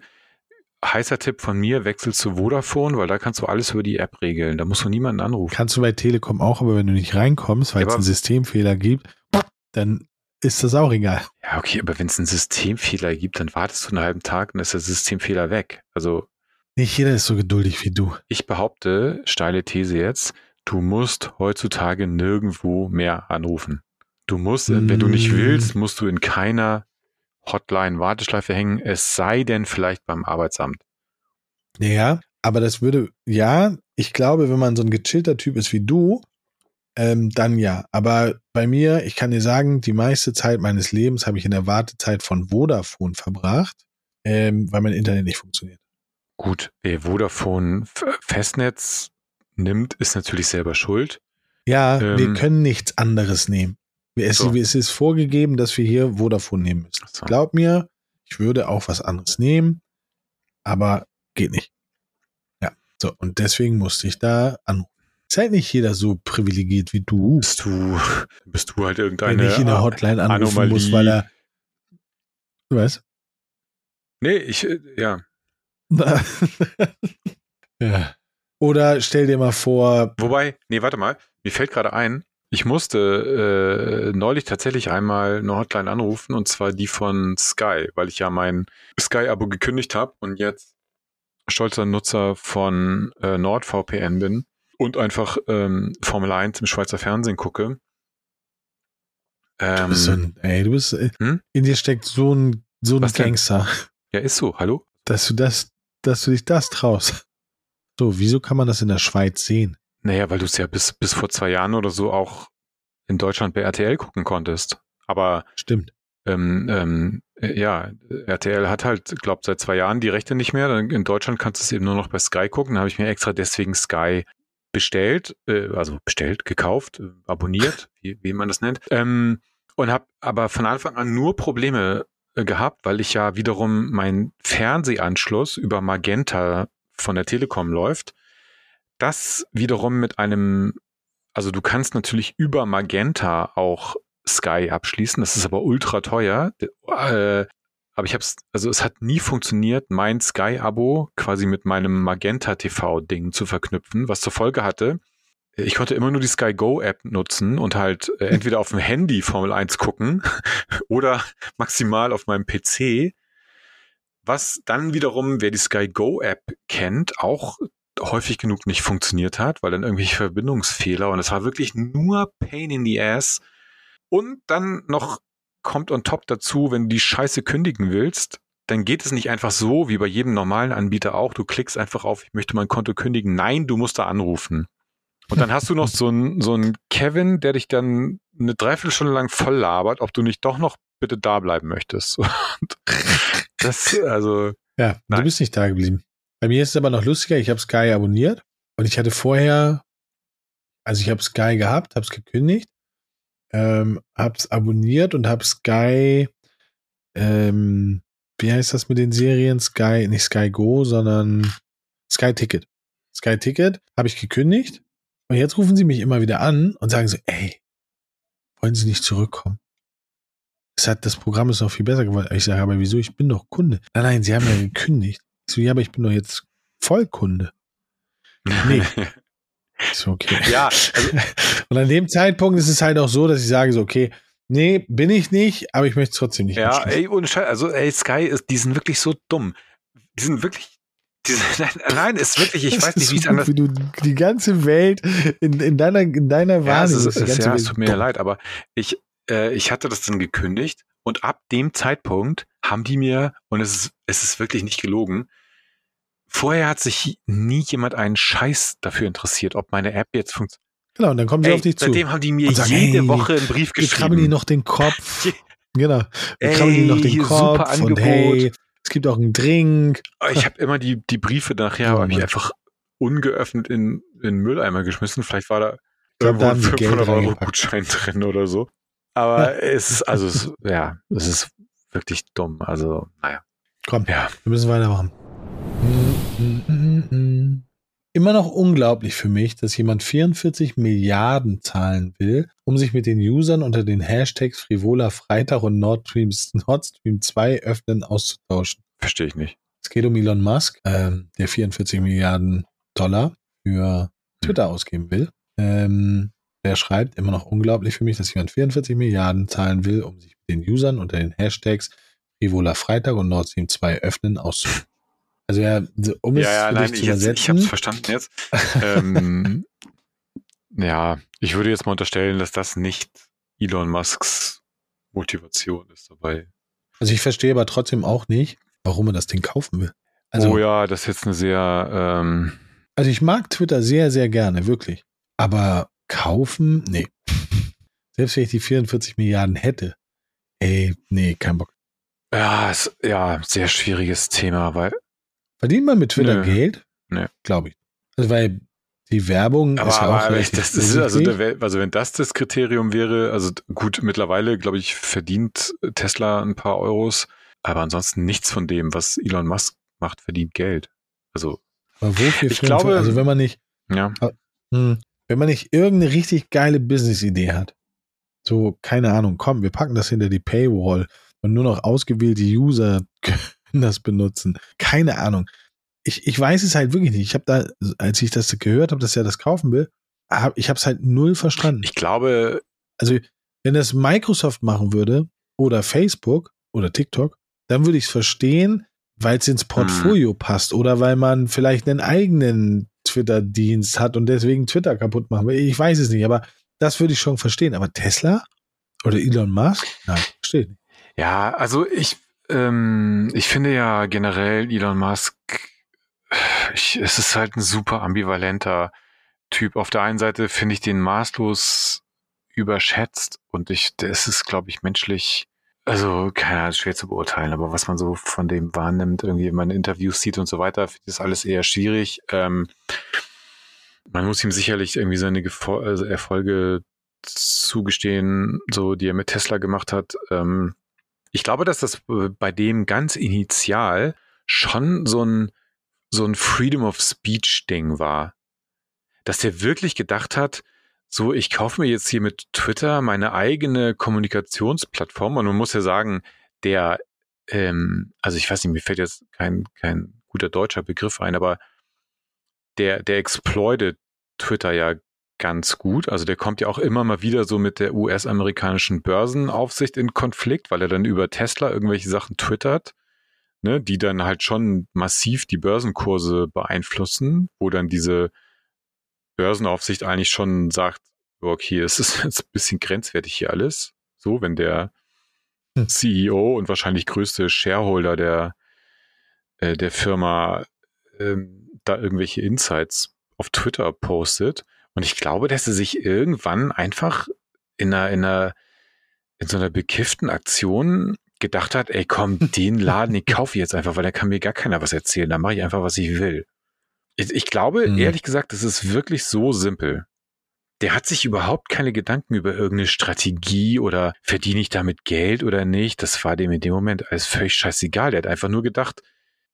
heißer Tipp von mir, wechsel zu Vodafone, weil da kannst du alles über die App regeln. Da musst du niemanden anrufen. Kannst du bei Telekom auch, aber wenn du nicht reinkommst, weil ja, es einen Systemfehler gibt, dann... ist das auch egal. Ja, okay, aber wenn es einen Systemfehler gibt, dann wartest du einen halben Tag und ist der Systemfehler weg. Also nicht jeder ist so geduldig wie du. Ich behaupte, steile These jetzt, du musst heutzutage nirgendwo mehr anrufen. Du musst, mm. wenn du nicht willst, musst du in keiner Hotline-Warteschleife hängen, es sei denn vielleicht beim Arbeitsamt. Ja, aber das würde, ja, ich glaube, wenn man so ein gechillter Typ ist wie du, Ähm, dann ja. Aber bei mir, ich kann dir sagen, die meiste Zeit meines Lebens habe ich in der Wartezeit von Vodafone verbracht, ähm, weil mein Internet nicht funktioniert. Gut, wer Vodafone Festnetz nimmt, ist natürlich selber schuld. Ja, ähm, wir können nichts anderes nehmen. Es, so. es ist vorgegeben, dass wir hier Vodafone nehmen müssen. So. Glaub mir, ich würde auch was anderes nehmen, aber geht nicht. Ja, so. Und deswegen musste ich da anrufen. Ist halt nicht jeder so privilegiert wie du. Bist du, bist du halt irgendeine Wenn ich in der Hotline anrufen Anomalie. Muss, weil er... Was? Nee, ich... Ja. ja. Oder stell dir mal vor... Wobei, nee, warte mal. Mir fällt gerade ein, ich musste äh, neulich tatsächlich einmal eine Hotline anrufen, und zwar die von Sky, weil ich ja mein Sky-Abo gekündigt habe und jetzt stolzer Nutzer von äh, NordVPN bin. Und einfach ähm, Formel eins im Schweizer Fernsehen gucke. Ähm, du bist so ein, ey, du bist, hm? in dir steckt so ein, so ein Gangster. Denn? Ja, ist so, hallo? Dass du das, dass du dich das traust. So, wieso kann man das in der Schweiz sehen? Naja, weil du es ja bis, bis vor zwei Jahren oder so auch in Deutschland bei R T L gucken konntest. Aber stimmt. Ähm, ähm, ja, R T L hat halt, glaube ich, seit zwei Jahren die Rechte nicht mehr. In Deutschland kannst du es eben nur noch bei Sky gucken. Da habe ich mir extra deswegen Sky bestellt, äh, also bestellt, gekauft, äh, abonniert, wie, wie man das nennt, ähm, und habe aber von Anfang an nur Probleme äh, gehabt, weil ich ja wiederum meinen Fernsehanschluss über Magenta von der Telekom läuft. Das wiederum mit einem, also du kannst natürlich über Magenta auch Sky abschließen, das ist aber ultra teuer, äh, aber ich habe es, also es hat nie funktioniert, mein Sky-Abo quasi mit meinem Magenta-T V-Ding zu verknüpfen, was zur Folge hatte, ich konnte immer nur die Sky Go-App nutzen und halt äh, entweder auf dem Handy Formel eins gucken oder maximal auf meinem P C, was dann wiederum, wer die Sky Go-App kennt, auch häufig genug nicht funktioniert hat, weil dann irgendwelche Verbindungsfehler, und es war wirklich nur Pain in the Ass. Und dann noch kommt on top dazu, wenn du die Scheiße kündigen willst, dann geht es nicht einfach so, wie bei jedem normalen Anbieter auch. Du klickst einfach auf, ich möchte mein Konto kündigen. Nein, du musst da anrufen. Und dann hast du noch so einen so einen Kevin, der dich dann eine Dreiviertelstunde lang voll labert, ob du nicht doch noch bitte da bleiben möchtest. Und das, also... Ja, nein. Du bist nicht da geblieben. Bei mir ist es aber noch lustiger, ich habe Sky abonniert und ich hatte vorher, also ich habe Sky gehabt, habe es gekündigt, Ähm, hab's abonniert und hab Sky, ähm, wie heißt das mit den Serien? Sky, nicht Sky Go, sondern Sky Ticket. Sky Ticket habe ich gekündigt und jetzt rufen sie mich immer wieder an und sagen so, ey, wollen Sie nicht zurückkommen? Es hat, das Programm ist noch viel besser geworden. Ich sage, aber wieso? Ich bin doch Kunde. Nein, nein, Sie haben ja gekündigt. Ich so, ja, aber ich bin doch jetzt Vollkunde. Nee. So, okay. Ja, also und an dem Zeitpunkt ist es halt auch so, dass ich sage so, okay, nee, bin ich nicht, aber ich möchte es trotzdem nicht. Ja, ey, ohne Scheiß, also ey, Sky, ist, die sind wirklich so dumm. Die sind wirklich, die sind, nein, nein, ist wirklich, ich das weiß nicht, wie es anders ist. Wie du die ganze Welt in, in deiner, in deiner Wahrnehmung. Ja, es tut mir ja leid, aber ich, äh, ich hatte das dann gekündigt und ab dem Zeitpunkt haben die mir, und es ist, es ist wirklich nicht gelogen, vorher hat sich nie jemand einen Scheiß dafür interessiert, ob meine App jetzt funktioniert. Genau, und dann kommen sie ey, auf dich zu. Seitdem haben die mir sagen, jede ey, Woche einen Brief geschrieben. Wir krabbeln die noch den Kopf. Genau. Wir ey, krabbeln die noch den Kopf. Und hey, es gibt auch einen Drink. Ich habe immer die, die Briefe nachher, ja, habe ich einfach ungeöffnet in, in den Mülleimer geschmissen. Vielleicht war da irgendwo ein fünfhundert Euro Gutschein drin oder so. Aber es ist, also, es, ja, es ist wirklich dumm. Also, naja. Komm, ja. Wir müssen weitermachen. Immer noch unglaublich für mich, dass jemand vierundvierzig Milliarden zahlen will, um sich mit den Usern unter den Hashtags Frivola Freitag und Nord Stream, Nord Stream zwei öffnen auszutauschen. Verstehe ich nicht. Es geht um Elon Musk, ähm, der vierundvierzig Milliarden Dollar für Twitter hm. ausgeben will. Ähm, der schreibt, immer noch unglaublich für mich, dass jemand vierundvierzig Milliarden zahlen will, um sich mit den Usern unter den Hashtags Frivola Freitag und Nord Stream zwei öffnen auszutauschen. Also ja, um es ja, ja, nein, zu übersetzen. Ich habe es verstanden jetzt. ähm, ja, ich würde jetzt mal unterstellen, dass das nicht Elon Musks Motivation ist dabei. Also ich verstehe aber trotzdem auch nicht, warum er das Ding kaufen will. Also, oh ja, das ist jetzt eine sehr... Ähm, also ich mag Twitter sehr, sehr gerne, wirklich. Aber kaufen? Nee. Selbst wenn ich die vierundvierzig Milliarden hätte. Ey, nee, kein Bock. Ja, ist, ja, sehr schwieriges Thema, weil... Verdient man mit Twitter Nö. Geld? Nee. Glaube ich. Also, weil die Werbung aber, ist ja auch recht. Das, das ist also, der, also, wenn das das Kriterium wäre, also gut, mittlerweile, glaube ich, verdient Tesla ein paar Euros, aber ansonsten nichts von dem, was Elon Musk macht, verdient Geld. Also, aber wofür ich glaube, also, wenn man nicht, ja. wenn man nicht irgendeine richtig geile Business-Idee hat, so, keine Ahnung, komm, wir packen das hinter die Paywall und nur noch ausgewählte User das benutzen. Keine Ahnung. Ich, ich weiß es halt wirklich nicht. Ich habe da, als ich das gehört habe, dass er das kaufen will, hab, ich habe es halt null verstanden. Ich glaube... Also, wenn das Microsoft machen würde oder Facebook oder TikTok, dann würde ich es verstehen, weil es ins Portfolio hm. passt oder weil man vielleicht einen eigenen Twitter-Dienst hat und deswegen Twitter kaputt machen will. Ich weiß es nicht, aber das würde ich schon verstehen. Aber Tesla oder Elon Musk? Nein, verstehe nicht. Ja, also ich... Ich finde ja generell Elon Musk, ich, es ist halt ein super ambivalenter Typ. Auf der einen Seite finde ich den maßlos überschätzt und ich, es ist, glaube ich, menschlich, also keine Ahnung, schwer zu beurteilen, aber was man so von dem wahrnimmt, irgendwie wenn man Interviews sieht und so weiter, ist alles eher schwierig. Ähm, man muss ihm sicherlich irgendwie seine Gefol- also Erfolge zugestehen, so die er mit Tesla gemacht hat. Ähm, Ich glaube, dass das bei dem ganz initial schon so ein, so ein Freedom of Speech-Ding war. Dass der wirklich gedacht hat, so, ich kaufe mir jetzt hier mit Twitter meine eigene Kommunikationsplattform. Und man muss ja sagen, der, ähm, also ich weiß nicht, mir fällt jetzt kein, kein guter deutscher Begriff ein, aber der, der exploitet Twitter ja ganz gut. Also der kommt ja auch immer mal wieder so mit der U S-amerikanischen Börsenaufsicht in Konflikt, weil er dann über Tesla irgendwelche Sachen twittert, ne, die dann halt schon massiv die Börsenkurse beeinflussen, wo dann diese Börsenaufsicht eigentlich schon sagt, okay, es ist jetzt ein bisschen grenzwertig hier alles. So, wenn der hm. C E O und wahrscheinlich größte Shareholder der, äh, der Firma äh, da irgendwelche Insights auf Twitter postet. Und ich glaube, dass er sich irgendwann einfach in einer, in einer, in so einer bekifften Aktion gedacht hat, ey, komm, den Laden, den kaufe ich jetzt einfach, weil da kann mir gar keiner was erzählen. Da mache ich einfach, was ich will. Ich, ich glaube, mhm. ehrlich gesagt, das ist wirklich so simpel. Der hat sich überhaupt keine Gedanken über irgendeine Strategie oder verdiene ich damit Geld oder nicht. Das war dem in dem Moment alles völlig scheißegal. Der hat einfach nur gedacht,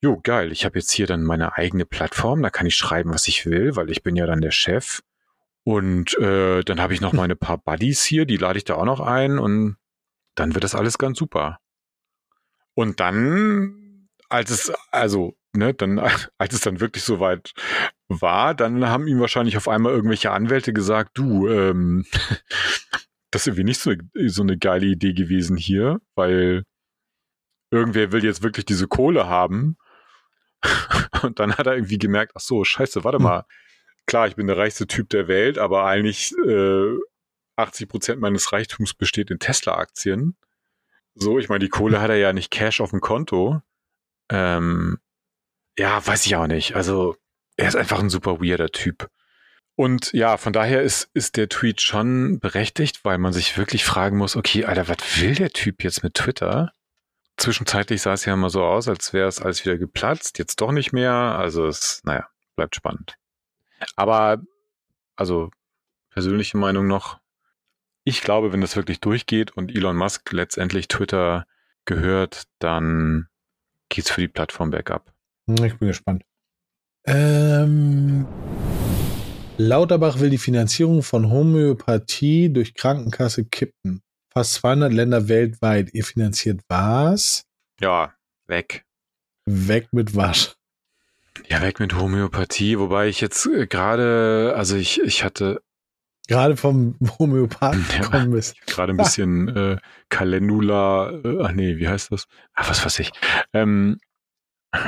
jo, geil, ich habe jetzt hier dann meine eigene Plattform, da kann ich schreiben, was ich will, weil ich bin ja dann der Chef. Und äh, dann habe ich noch meine paar Buddies hier, die lade ich da auch noch ein und dann wird das alles ganz super. Und dann, als es, also, ne, dann, als es dann wirklich soweit war, dann haben ihm wahrscheinlich auf einmal irgendwelche Anwälte gesagt, du, ähm, das ist irgendwie nicht so, so eine geile Idee gewesen hier, weil irgendwer will jetzt wirklich diese Kohle haben. Und dann hat er irgendwie gemerkt, ach so, scheiße, warte mal. Hm. Klar, ich bin der reichste Typ der Welt, aber eigentlich äh, achtzig Prozent meines Reichtums besteht in Tesla-Aktien. so. Ich meine, die Kohle hat er ja nicht Cash auf dem Konto. Ähm, ja, weiß ich auch nicht. Also, er ist einfach ein super weirder Typ. Und ja, von daher ist, ist der Tweet schon berechtigt, weil man sich wirklich fragen muss, okay, Alter, was will der Typ jetzt mit Twitter? Zwischenzeitlich sah es ja mal so aus, als wäre es alles wieder geplatzt, jetzt doch nicht mehr. Also es, naja, bleibt spannend. Aber, also persönliche Meinung noch, ich glaube, wenn das wirklich durchgeht und Elon Musk letztendlich Twitter gehört, dann geht's für die Plattform bergab. Ich bin gespannt. Ähm... Lauterbach will die Finanzierung von Homöopathie durch Krankenkasse kippen. Fast zweihundert Länder weltweit. Ihr finanziert was? Ja, weg. Weg mit was? Ja, weg mit Homöopathie. Wobei ich jetzt gerade, also ich, ich hatte... Gerade vom Homöopathen gekommen bist. Ja, gerade ein bisschen äh, Calendula, äh, ach nee, wie heißt das? Ach, was weiß ich. Ähm,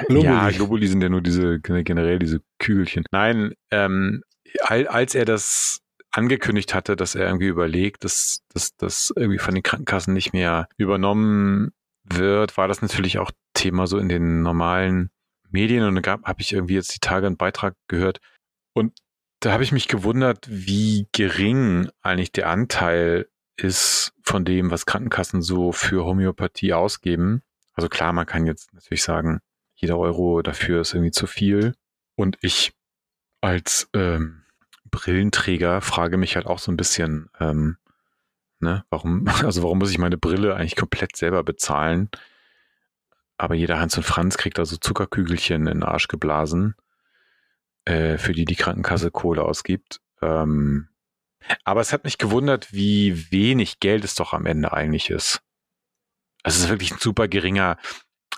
Globuli. Ja, Globuli sind ja nur diese, generell diese Kügelchen. Nein, ähm, als er das angekündigt hatte, dass er irgendwie überlegt, dass das irgendwie von den Krankenkassen nicht mehr übernommen wird, war das natürlich auch Thema so in den normalen Medien. Und da habe ich irgendwie jetzt die Tage einen Beitrag gehört. Und da habe ich mich gewundert, wie gering eigentlich der Anteil ist von dem, was Krankenkassen so für Homöopathie ausgeben. Also klar, man kann jetzt natürlich sagen, jeder Euro dafür ist irgendwie zu viel. Und ich als ähm, Brillenträger frage mich halt auch so ein bisschen, ähm, ne, warum, also warum muss ich meine Brille eigentlich komplett selber bezahlen? Aber jeder Hans und Franz kriegt also Zuckerkügelchen in den Arsch geblasen, äh, für die die Krankenkasse Kohle ausgibt. Ähm, aber es hat mich gewundert, wie wenig Geld es doch am Ende eigentlich ist. Also es ist wirklich ein super geringer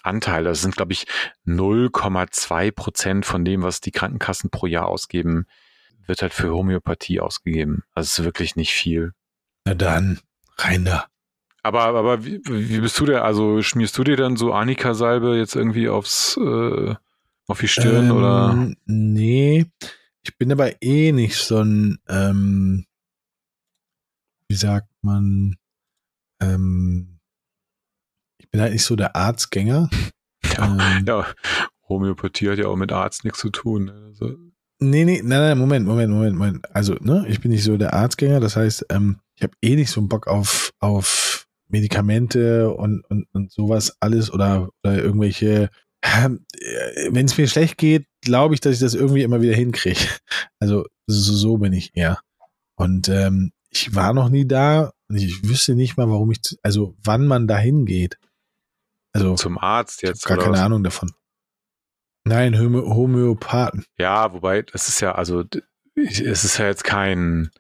Anteil. Das sind, glaube ich, null Komma zwei Prozent von dem, was die Krankenkassen pro Jahr ausgeben, wird halt für Homöopathie ausgegeben. Also es ist wirklich nicht viel. Na dann, rein da. Aber, aber wie, wie bist du denn? Also schmierst du dir dann so Anika-Salbe jetzt irgendwie aufs, äh, auf die Stirn ähm, oder? Nee, ich bin aber eh nicht so ein, ähm, wie sagt man, ähm, ich bin halt nicht so der Arztgänger. Ja, ähm, ja, Homöopathie hat ja auch mit Arzt nichts zu tun. Also, Nee, nee, nein, nein, Moment, Moment, Moment, Moment. Also, ne, ich bin nicht so der Arztgänger, das heißt, ähm, ich habe eh nicht so einen Bock auf, auf Medikamente und, und, und sowas alles oder, oder irgendwelche, äh, wenn es mir schlecht geht, glaube ich, dass ich das irgendwie immer wieder hinkriege. Also, so, so bin ich eher. Und ähm, ich war noch nie da und ich wüsste nicht mal, warum ich, also wann man da hingeht. Also, zum Arzt jetzt. Ich habe gar keine Ahnung davon. Nein, Homöopathen. Ja, wobei, das ist ja, also, es ist ja jetzt kein,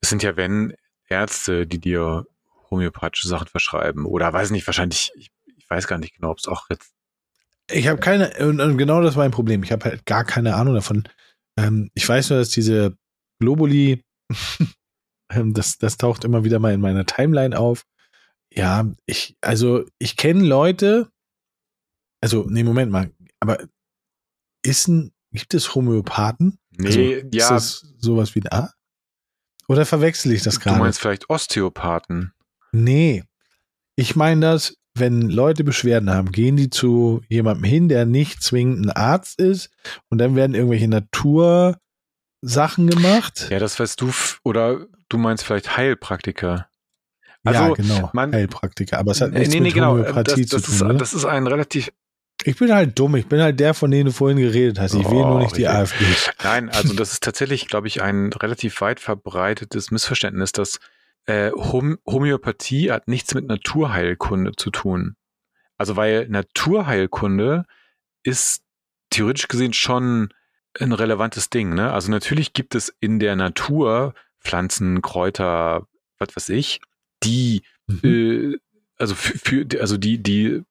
es sind ja, wenn, Ärzte, die dir homöopathische Sachen verschreiben. Oder weiß nicht, wahrscheinlich, ich, ich weiß gar nicht genau, ob es auch jetzt. Ich habe keine, und, und genau das war mein Problem. Ich habe halt gar keine Ahnung davon. Ähm, ich weiß nur, dass diese Globuli, das, das taucht immer wieder mal in meiner Timeline auf. Ja, ich, also, ich kenne Leute, also, nee, Moment mal, aber Ist ein, gibt es Homöopathen? Nee, also, ist ja. Das sowas wie da? Oder verwechsel ich das gerade? Du meinst vielleicht Osteopathen? Nee. Ich meine das, wenn Leute Beschwerden haben, gehen die zu jemandem hin, der nicht zwingend ein Arzt ist und dann werden irgendwelche Natursachen gemacht. Ja, das weißt du. F- oder du meinst vielleicht Heilpraktiker. Also, ja, genau. Man, Heilpraktiker. Aber es hat nichts nee, nee, mit genau, Homöopathie das, das zu ist, tun. Das ist ein relativ... Ich bin halt dumm, ich bin halt der, von denen du vorhin geredet hast. Ich oh, will nur nicht die AfD. Nein, also das ist tatsächlich, glaube ich, ein relativ weit verbreitetes Missverständnis, dass äh, Hom- Homöopathie hat nichts mit Naturheilkunde zu tun. Also weil Naturheilkunde ist theoretisch gesehen schon ein relevantes Ding, ne? Also natürlich gibt es in der Natur Pflanzen, Kräuter, was weiß ich, die mhm. äh, also für, für also die die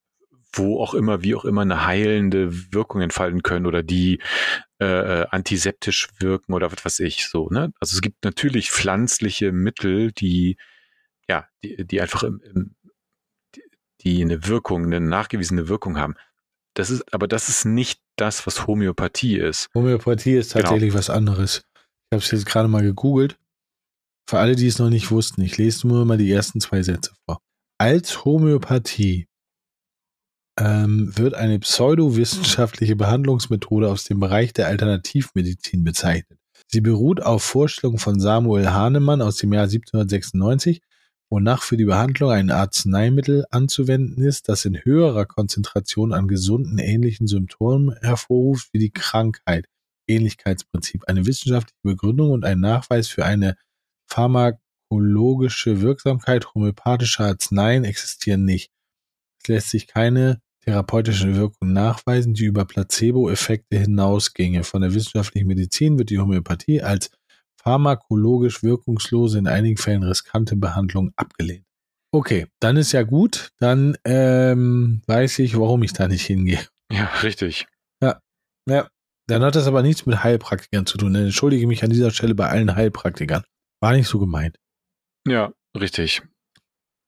wo auch immer, wie auch immer, eine heilende Wirkung entfalten können oder die äh, antiseptisch wirken oder was weiß ich so. Ne? Also es gibt natürlich pflanzliche Mittel, die ja, die, die einfach im, im, die eine Wirkung, eine nachgewiesene Wirkung haben. Das ist, aber das ist nicht das, was Homöopathie ist. Homöopathie ist tatsächlich genau was anderes. Ich habe es jetzt gerade mal gegoogelt. Für alle, die es noch nicht wussten, ich lese nur mal die ersten zwei Sätze vor. Als Homöopathie ähm, wird eine pseudowissenschaftliche Behandlungsmethode aus dem Bereich der Alternativmedizin bezeichnet. Sie beruht auf Vorstellungen von Samuel Hahnemann aus dem Jahr siebzehnhundertsechsundneunzig, wonach für die Behandlung ein Arzneimittel anzuwenden ist, das in höherer Konzentration an gesunden ähnlichen Symptomen hervorruft wie die Krankheit. Ähnlichkeitsprinzip, eine wissenschaftliche Begründung und ein Nachweis für eine pharmakologische Wirksamkeit homöopathischer Arzneien existieren nicht. Es lässt sich keine therapeutische Wirkung nachweisen, die über Placebo-Effekte hinausginge. Von der wissenschaftlichen Medizin wird die Homöopathie als pharmakologisch wirkungslose, in einigen Fällen riskante Behandlung abgelehnt. Okay, dann ist ja gut, dann ähm, weiß ich, warum ich da nicht hingehe. Ja, richtig. Ja, ja. Dann hat das aber nichts mit Heilpraktikern zu tun. Dann entschuldige mich an dieser Stelle bei allen Heilpraktikern. War nicht so gemeint. Ja, richtig.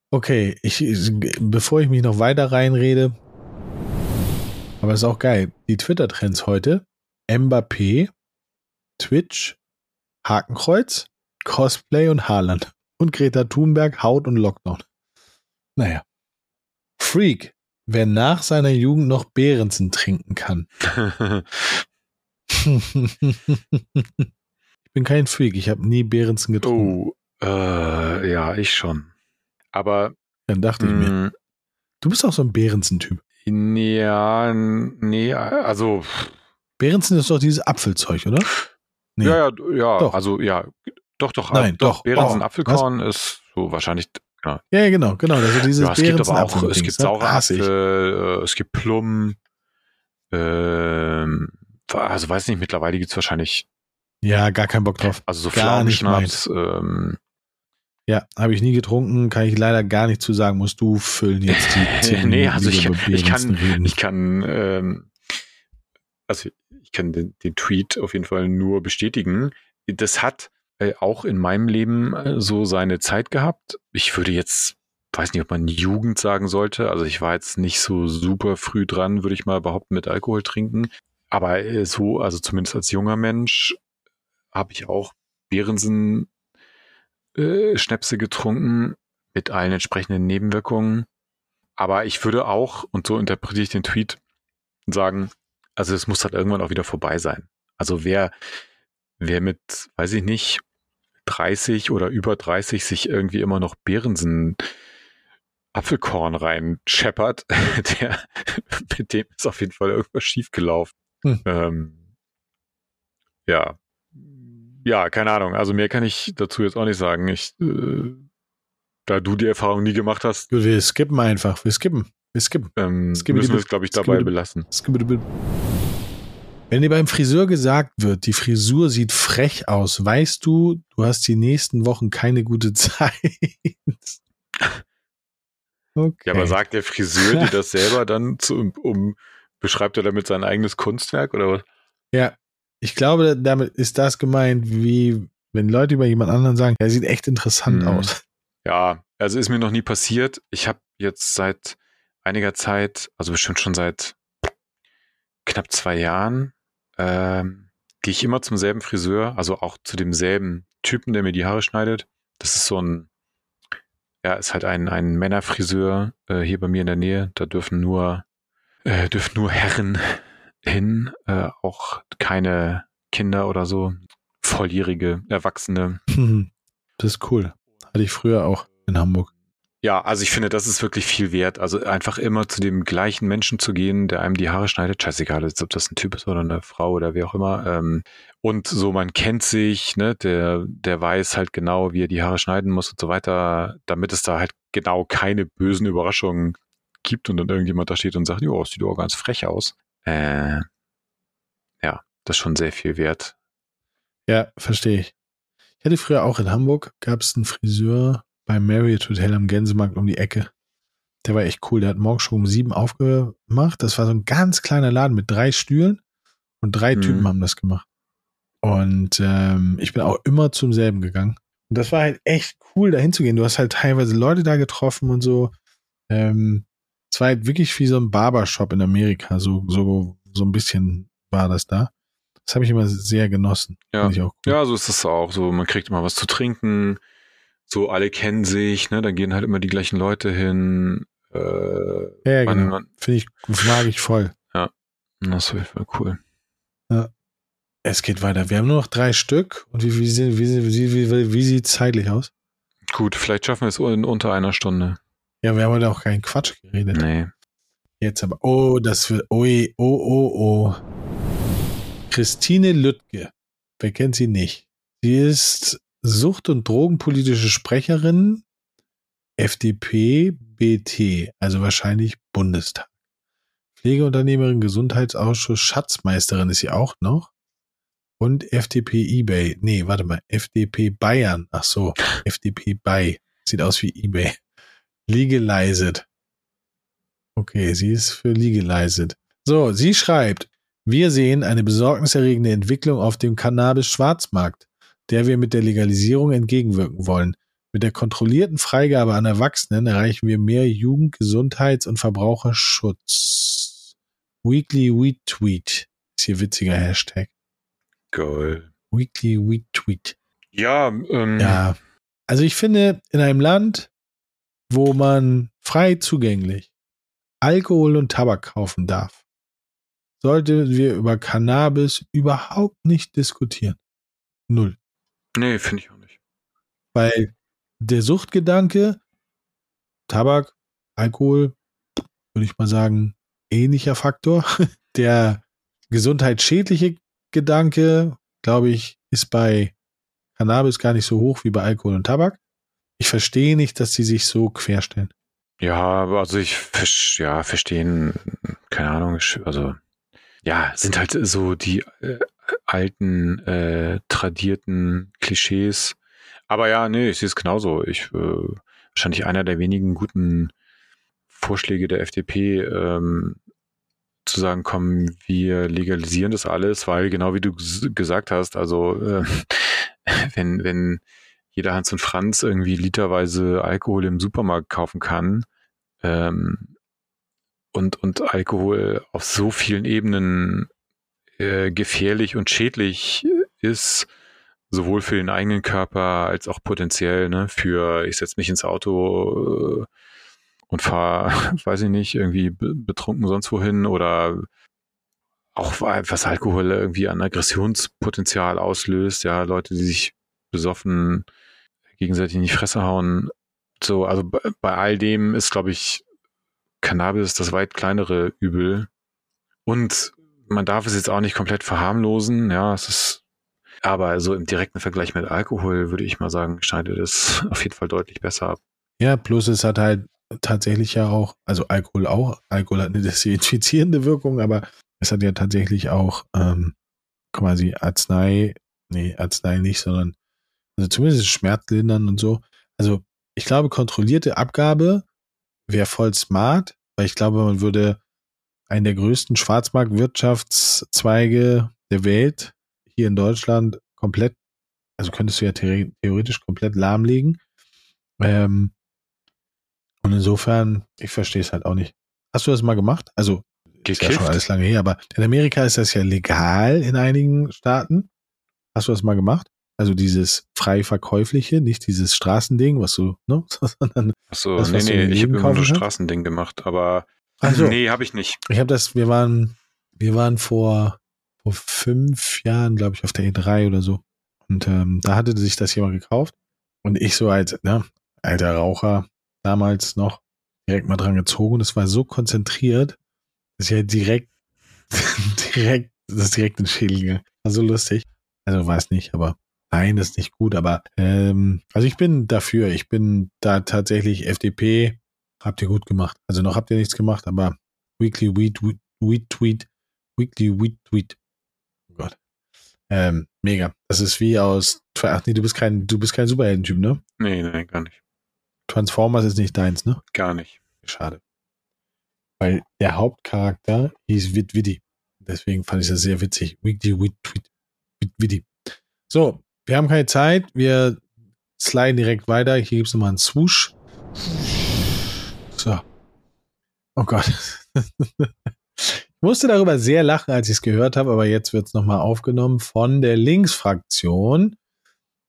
Okay, ich, bevor ich mich noch weiter reinrede, aber ist auch geil, die Twitter-Trends heute, Mbappé, Twitch, Hakenkreuz, Cosplay und Haaland. Und Greta Thunberg, Haut und Lockdown. Naja. Freak, wer nach seiner Jugend noch Berentzen trinken kann. Ich bin kein Freak, ich habe nie Berentzen getrunken. Oh, äh, ja, ich schon. Aber dann dachte ich mir, du bist auch so ein Berentzen-Typ. Ja, nee, also Berentzen ist doch dieses Apfelzeug, oder? Nee. Ja, ja, ja, doch. Also ja, doch, doch. Nein, doch. doch. Berentzen, oh, Apfelkorn was? Ist so wahrscheinlich. Ja, ja, genau, genau. Also dieses ja, es Berenzen, gibt aber auch, es gibt Sauerapfel, es gibt Plum. Ähm, also weiß nicht, mittlerweile gibt es wahrscheinlich. Ja, gar keinen Bock drauf. Also so Pflaumenschnaps. Ähm, ja, habe ich nie getrunken, kann ich leider gar nicht zu sagen. Musst du füllen jetzt die zehn Nee, also ich, ich kann, reden. ich kann, ähm, also ich kann den, den Tweet auf jeden Fall nur bestätigen. Das hat äh, auch in meinem Leben äh, so seine Zeit gehabt. Ich würde jetzt, weiß nicht, ob man Jugend sagen sollte. Also ich war jetzt nicht so super früh dran, würde ich mal behaupten, mit Alkohol trinken. Aber äh, so, also zumindest als junger Mensch habe ich auch Berensen äh, Schnäpse getrunken mit allen entsprechenden Nebenwirkungen. Aber ich würde auch, und so interpretiere ich den Tweet, sagen, also es muss halt irgendwann auch wieder vorbei sein. Also wer, wer mit, weiß ich nicht, dreißig oder über dreißig sich irgendwie immer noch Berensen Apfelkorn rein scheppert, der, mit dem ist auf jeden Fall irgendwas schiefgelaufen. Hm. Ähm, ja. Ja, keine Ahnung. Also mehr kann ich dazu jetzt auch nicht sagen. Ich, äh, da du die Erfahrung nie gemacht hast. Wir skippen einfach. Wir skippen. Wir skippen. Ähm, skippen müssen wir es, glaube ich, dabei skippen belassen. Skippen. Wenn dir beim Friseur gesagt wird, die Frisur sieht frech aus, weißt du, du hast die nächsten Wochen keine gute Zeit. Okay. Ja, aber sagt der Friseur dir das selber dann, zu, um, um, beschreibt er damit sein eigenes Kunstwerk oder was? Ja. Ich glaube, damit ist das gemeint, wie wenn Leute über jemand anderen sagen, der sieht echt interessant mhm. aus. Ja, also ist mir noch nie passiert. Ich habe jetzt seit einiger Zeit, also bestimmt schon seit knapp zwei Jahren, ähm, gehe ich immer zum selben Friseur, also auch zu demselben Typen, der mir die Haare schneidet. Das ist so ein, ja, ist halt ein, ein Männerfriseur äh, hier bei mir in der Nähe. Da dürfen nur, äh, dürfen nur Herren hin, äh, auch keine Kinder oder so, volljährige, Erwachsene. Das ist cool. Hatte ich früher auch in Hamburg. Ja, also ich finde, das ist wirklich viel wert. Also einfach immer zu dem gleichen Menschen zu gehen, der einem die Haare schneidet. Scheißegal, ob das ein Typ ist oder eine Frau oder wer auch immer. Und so, man kennt sich, ne? Der, der weiß halt genau, wie er die Haare schneiden muss und so weiter, damit es da halt genau keine bösen Überraschungen gibt und dann irgendjemand da steht und sagt, jo, sieht doch ganz frech aus. Äh, ja, das ist schon sehr viel wert. Ja, verstehe ich. Ich hatte früher auch in Hamburg, gab es einen Friseur beim Marriott Hotel am Gänsemarkt um die Ecke. Der war echt cool. Der hat morgens schon um sieben aufgemacht. Das war so ein ganz kleiner Laden mit drei Stühlen und drei mhm. Typen haben das gemacht. Und ähm, ich bin auch immer zum selben gegangen. Und das war halt echt cool, da hinzugehen. Du hast halt teilweise Leute da getroffen und so. Ähm, Es war halt wirklich wie so ein Barbershop in Amerika, so, so, so ein bisschen war das da. Das habe ich immer sehr genossen. Ja, ich auch cool. Ja, so ist es auch. So, man kriegt immer was zu trinken, so alle kennen sich, ne, dann gehen halt immer die gleichen Leute hin. Äh, ja, man, genau. Finde ich, mag ich voll. Ja, das war cool. Ja. Es geht weiter. Wir haben nur noch drei Stück. Und wie, wie, sind, wie, wie, wie, wie, wie sieht es zeitlich aus? Gut, vielleicht schaffen wir es in unter einer Stunde. Ja, wir haben heute auch keinen Quatsch geredet. Nee. Jetzt aber, oh, das wird, oh, oh, oh, oh. Christine Lüttke, wer kennt sie nicht? Sie ist Sucht- und Drogenpolitische Sprecherin, F D P, B T, also wahrscheinlich Bundestag. Pflegeunternehmerin, Gesundheitsausschuss, Schatzmeisterin ist sie auch noch. Und F D P eBay, nee, warte mal, F D P Bayern, ach so, F D P Buy, sieht aus wie eBay. Legalized. Okay, sie ist für Legalized. So, sie schreibt, wir sehen eine besorgniserregende Entwicklung auf dem Cannabis-Schwarzmarkt, der wir mit der Legalisierung entgegenwirken wollen. Mit der kontrollierten Freigabe an Erwachsenen erreichen wir mehr Jugend-, Gesundheits- und Verbraucherschutz. Weekly Weed Tweet ist hier witziger Hashtag. Goal. Weekly Weed Tweet. Ja, ähm. Ja. Also ich finde, in einem Land, wo man frei zugänglich Alkohol und Tabak kaufen darf, sollten wir über Cannabis überhaupt nicht diskutieren. Null. Nee, finde ich auch nicht. Weil der Suchtgedanke, Tabak, Alkohol, würde ich mal sagen, ähnlicher Faktor. Der gesundheitsschädliche Gedanke, glaube ich, ist bei Cannabis gar nicht so hoch wie bei Alkohol und Tabak. Ich verstehe nicht, dass sie sich so querstellen. Ja, also ich ja, verstehen, keine Ahnung, also ja, sind halt so die äh, alten, äh, tradierten Klischees. Aber ja, nee, ich sehe es genauso. Ich, äh, wahrscheinlich einer der wenigen guten Vorschläge der F D P, ähm, zu sagen, komm, wir legalisieren das alles, weil genau wie du g- gesagt hast, also äh, wenn, wenn jeder Hans und Franz irgendwie literweise Alkohol im Supermarkt kaufen kann, ähm, und, und Alkohol auf so vielen Ebenen äh, gefährlich und schädlich ist, sowohl für den eigenen Körper als auch potenziell, ne, für, ich setze mich ins Auto äh, und fahre, weiß ich nicht, irgendwie betrunken sonst wohin, oder auch was Alkohol irgendwie an Aggressionspotenzial auslöst, ja, Leute, die sich besoffen gegenseitig in die Fresse hauen. So, also bei, bei all dem ist, glaube ich, Cannabis das weit kleinere Übel. Und man darf es jetzt auch nicht komplett verharmlosen, ja, es ist, aber so im direkten Vergleich mit Alkohol, würde ich mal sagen, schneidet es auf jeden Fall deutlich besser ab. Ja, plus es hat halt tatsächlich ja auch, also Alkohol auch, Alkohol hat eine desinfizierende Wirkung, aber es hat ja tatsächlich auch ähm, quasi Arznei, nee, Arznei nicht, sondern also zumindest Schmerzlindern und so. Also ich glaube, kontrollierte Abgabe wäre voll smart, weil ich glaube, man würde einen der größten Schwarzmarktwirtschaftszweige der Welt hier in Deutschland komplett, also könntest du ja the- theoretisch komplett lahmlegen. Ähm, und insofern, ich verstehe es halt auch nicht. Hast du das mal gemacht? Also ist ja schon alles lange her, aber in Amerika ist das ja legal in einigen Staaten. Hast du das mal gemacht? Also dieses frei verkäufliche, nicht dieses Straßending, was du, ne? Sondern achso, das, nee, nee, ich habe immer nur Straßending gemacht, aber also, nee, habe ich nicht. Ich habe das, wir waren, wir waren vor, vor fünf Jahren, glaube ich, auf der E drei oder so. Und ähm, da hatte sich das jemand gekauft. Und ich so als, ne, alter Raucher damals noch direkt mal dran gezogen. Das war so konzentriert, dass ich halt direkt, direkt, das direkt in den Schädel ging. War so lustig. Also weiß nicht, aber. Nein, das ist nicht gut, aber ähm, also ich bin dafür. Ich bin da tatsächlich F D P. Habt ihr gut gemacht. Also noch habt ihr nichts gemacht, aber Weekly Weed, Weed, Weed Tweet, Weekly Weed Tweet. Oh Gott. Ähm, mega. Das ist wie aus. Ach nee, du bist kein, du bist kein Superheldentyp, ne? Nee, nein, gar nicht. Transformers ist nicht deins, ne? Gar nicht. Schade. Weil der Hauptcharakter hieß Witwicky. Deswegen fand ich das sehr witzig. Weekly Weed Tweet. Witwicky. So. Wir haben keine Zeit, wir sliden direkt weiter. Hier gibt es nochmal einen Swoosh. So. Oh Gott. Ich musste darüber sehr lachen, als ich es gehört habe, aber jetzt wird es nochmal aufgenommen von der Linksfraktion.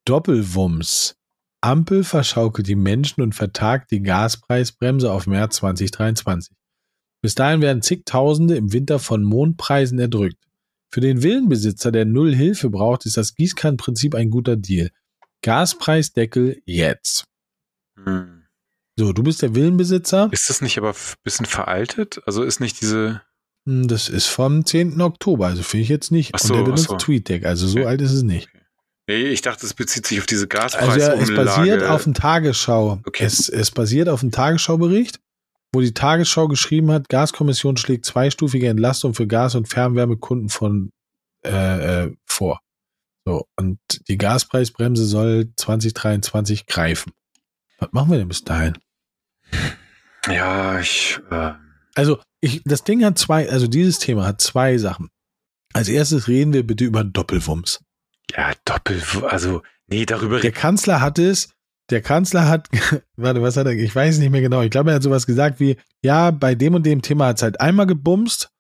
Doppelwumms. Ampel verschaukelt die Menschen und vertagt die Gaspreisbremse auf März zwanzig dreiundzwanzig. Bis dahin werden zigtausende im Winter von Mondpreisen erdrückt. Für den Villenbesitzer, der null Hilfe braucht, ist das Gießkannenprinzip ein guter Deal. Gaspreisdeckel jetzt. Hm. So, du bist der Villenbesitzer. Ist das nicht aber ein bisschen veraltet? Also ist nicht diese... Das ist vom zehnten Oktober, also finde ich jetzt nicht. Ach so, und der benutzt so. TweetDeck, also so okay. alt ist es nicht. Okay. Nee, ich dachte, es bezieht sich auf diese Gaspreisumlage. Also ja, es basiert auf dem Tagesschau. Okay. Es, es basiert auf dem Tagesschaubericht, wo die Tagesschau geschrieben hat, Gaskommission schlägt zweistufige Entlastung für Gas- und Fernwärmekunden von äh, vor. So, und die Gaspreisbremse soll zwanzig dreiundzwanzig greifen. Was machen wir denn bis dahin? Ja, ich... Äh also, ich, das Ding hat zwei, also dieses Thema hat zwei Sachen. Als erstes reden wir bitte über Doppelwumms. Ja, doppel, also, nee, darüber... Der Kanzler hat es, der Kanzler hat, warte, was hat er, ich weiß nicht mehr genau, ich glaube, er hat sowas gesagt wie, ja, bei dem und dem Thema hat es halt einmal gebumst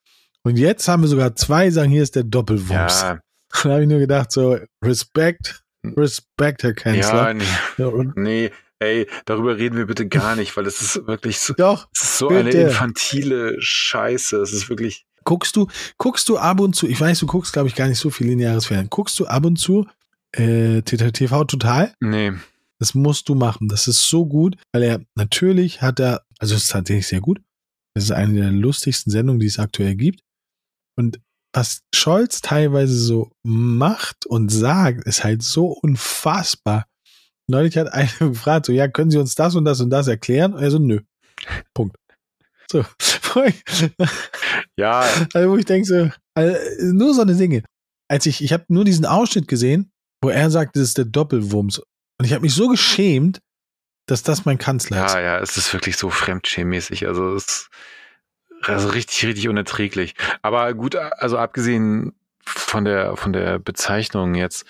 und jetzt haben wir sogar zwei, sagen, hier ist der Doppelwumms. Ja. Da habe ich nur gedacht, so, Respekt, Respekt, Herr Kanzler. Ja, nee, ja, und, nee, ey, darüber reden wir bitte gar nicht, weil es ist wirklich so, doch, es ist so bitte. Eine infantile Scheiße, es ist wirklich... Guckst du, guckst du ab und zu, ich weiß, du guckst, glaube ich, gar nicht so viel lineares Fernsehen, guckst du ab und zu äh, T V Total? Nee. Das musst du machen, das ist so gut, weil er, natürlich hat er, also es ist tatsächlich sehr gut, das ist eine der lustigsten Sendungen, die es aktuell gibt, und was Scholz teilweise so macht und sagt, ist halt so unfassbar. Neulich hat einer gefragt, so, ja, können Sie uns das und das und das erklären? Und er so, nö. Punkt. So. Ja. Also, wo ich denke, so, also, nur so eine Dinge. Als ich, ich habe nur diesen Ausschnitt gesehen, wo er sagt, das ist der Doppelwumms. Und ich habe mich so geschämt, dass das mein Kanzler ist. Ja, ja, es ist wirklich so fremdschämmäßig. Also, es ist also richtig, richtig unerträglich. Aber gut, also abgesehen von der, von der Bezeichnung jetzt.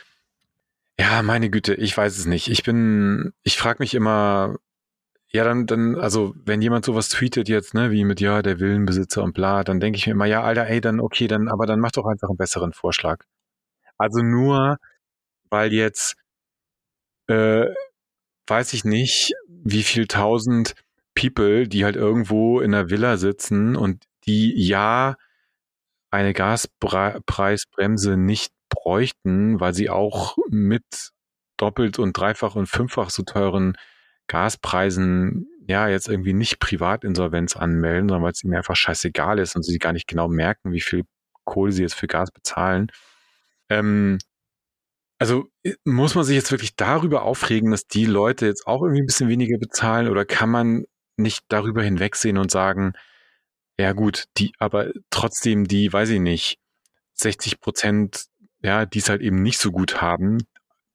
Ja, meine Güte, ich weiß es nicht. Ich bin, ich frage mich immer, ja, dann, dann, also, wenn jemand sowas tweetet jetzt, ne, wie mit, ja, der Villenbesitzer und bla, dann denke ich mir immer, ja, Alter, ey, dann, okay, dann, aber dann mach doch einfach einen besseren Vorschlag. Also nur, weil jetzt, äh, weiß ich nicht, wie viel tausend People, die halt irgendwo in der Villa sitzen und die ja eine Gaspreisbremse nicht bräuchten, weil sie auch mit doppelt und dreifach und fünffach so teuren Gaspreisen ja jetzt irgendwie nicht Privatinsolvenz anmelden, sondern weil es ihnen einfach scheißegal ist und sie gar nicht genau merken, wie viel Kohle sie jetzt für Gas bezahlen. Ähm, also muss man sich jetzt wirklich darüber aufregen, dass die Leute jetzt auch irgendwie ein bisschen weniger bezahlen, oder kann man nicht darüber hinwegsehen und sagen, ja gut, die, aber trotzdem die, weiß ich nicht, sechzig Prozent, ja, die es halt eben nicht so gut haben,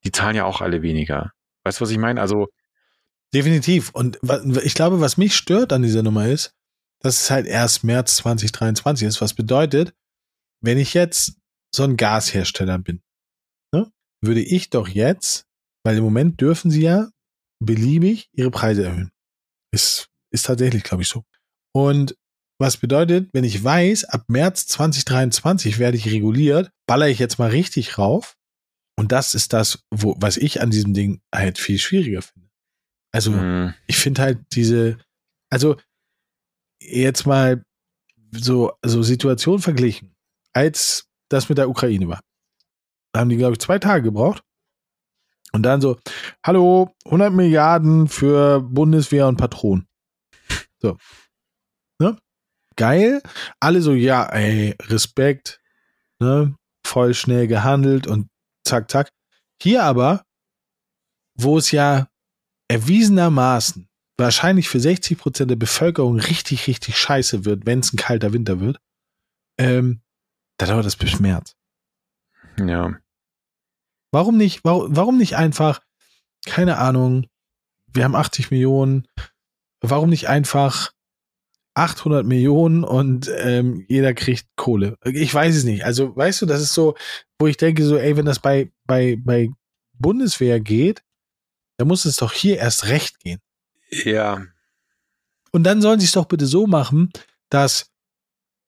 die zahlen ja auch alle weniger. Weißt du, was ich meine? Also definitiv. Und ich glaube, was mich stört an dieser Nummer ist, dass es halt erst März zwanzig dreiundzwanzig ist, was bedeutet, wenn ich jetzt so ein Gashersteller bin, ne, würde ich doch jetzt, weil im Moment dürfen sie ja beliebig ihre Preise erhöhen. Ist, ist tatsächlich, glaube ich, so. Und was bedeutet, wenn ich weiß, ab März zwanzig dreiundzwanzig werde ich reguliert, baller ich jetzt mal richtig rauf. Und das ist das, wo, was ich an diesem Ding halt viel schwieriger finde. Also, mhm. ich finde halt diese, also jetzt mal so, also Situation verglichen, als das mit der Ukraine war. Da haben die, glaube ich, zwei Tage gebraucht. Und dann so, hallo, hundert Milliarden für Bundeswehr und Patronen. So. Ne? Geil. Alle so, ja, ey, Respekt. Ne? Voll schnell gehandelt und zack, zack. Hier aber, wo es ja erwiesenermaßen wahrscheinlich für sechzig Prozent der Bevölkerung richtig, richtig scheiße wird, wenn es ein kalter Winter wird, ähm, da dauert das bis März. Ja. Warum nicht, warum, warum nicht einfach, keine Ahnung, wir haben achtzig Millionen, warum nicht einfach achthundert Millionen und ähm, jeder kriegt Kohle? Ich weiß es nicht. Also, weißt du, das ist so, wo ich denke, so, ey, wenn das bei, bei, bei Bundeswehr geht, da muss es doch hier erst recht gehen. Ja. Und dann sollen sie es doch bitte so machen, dass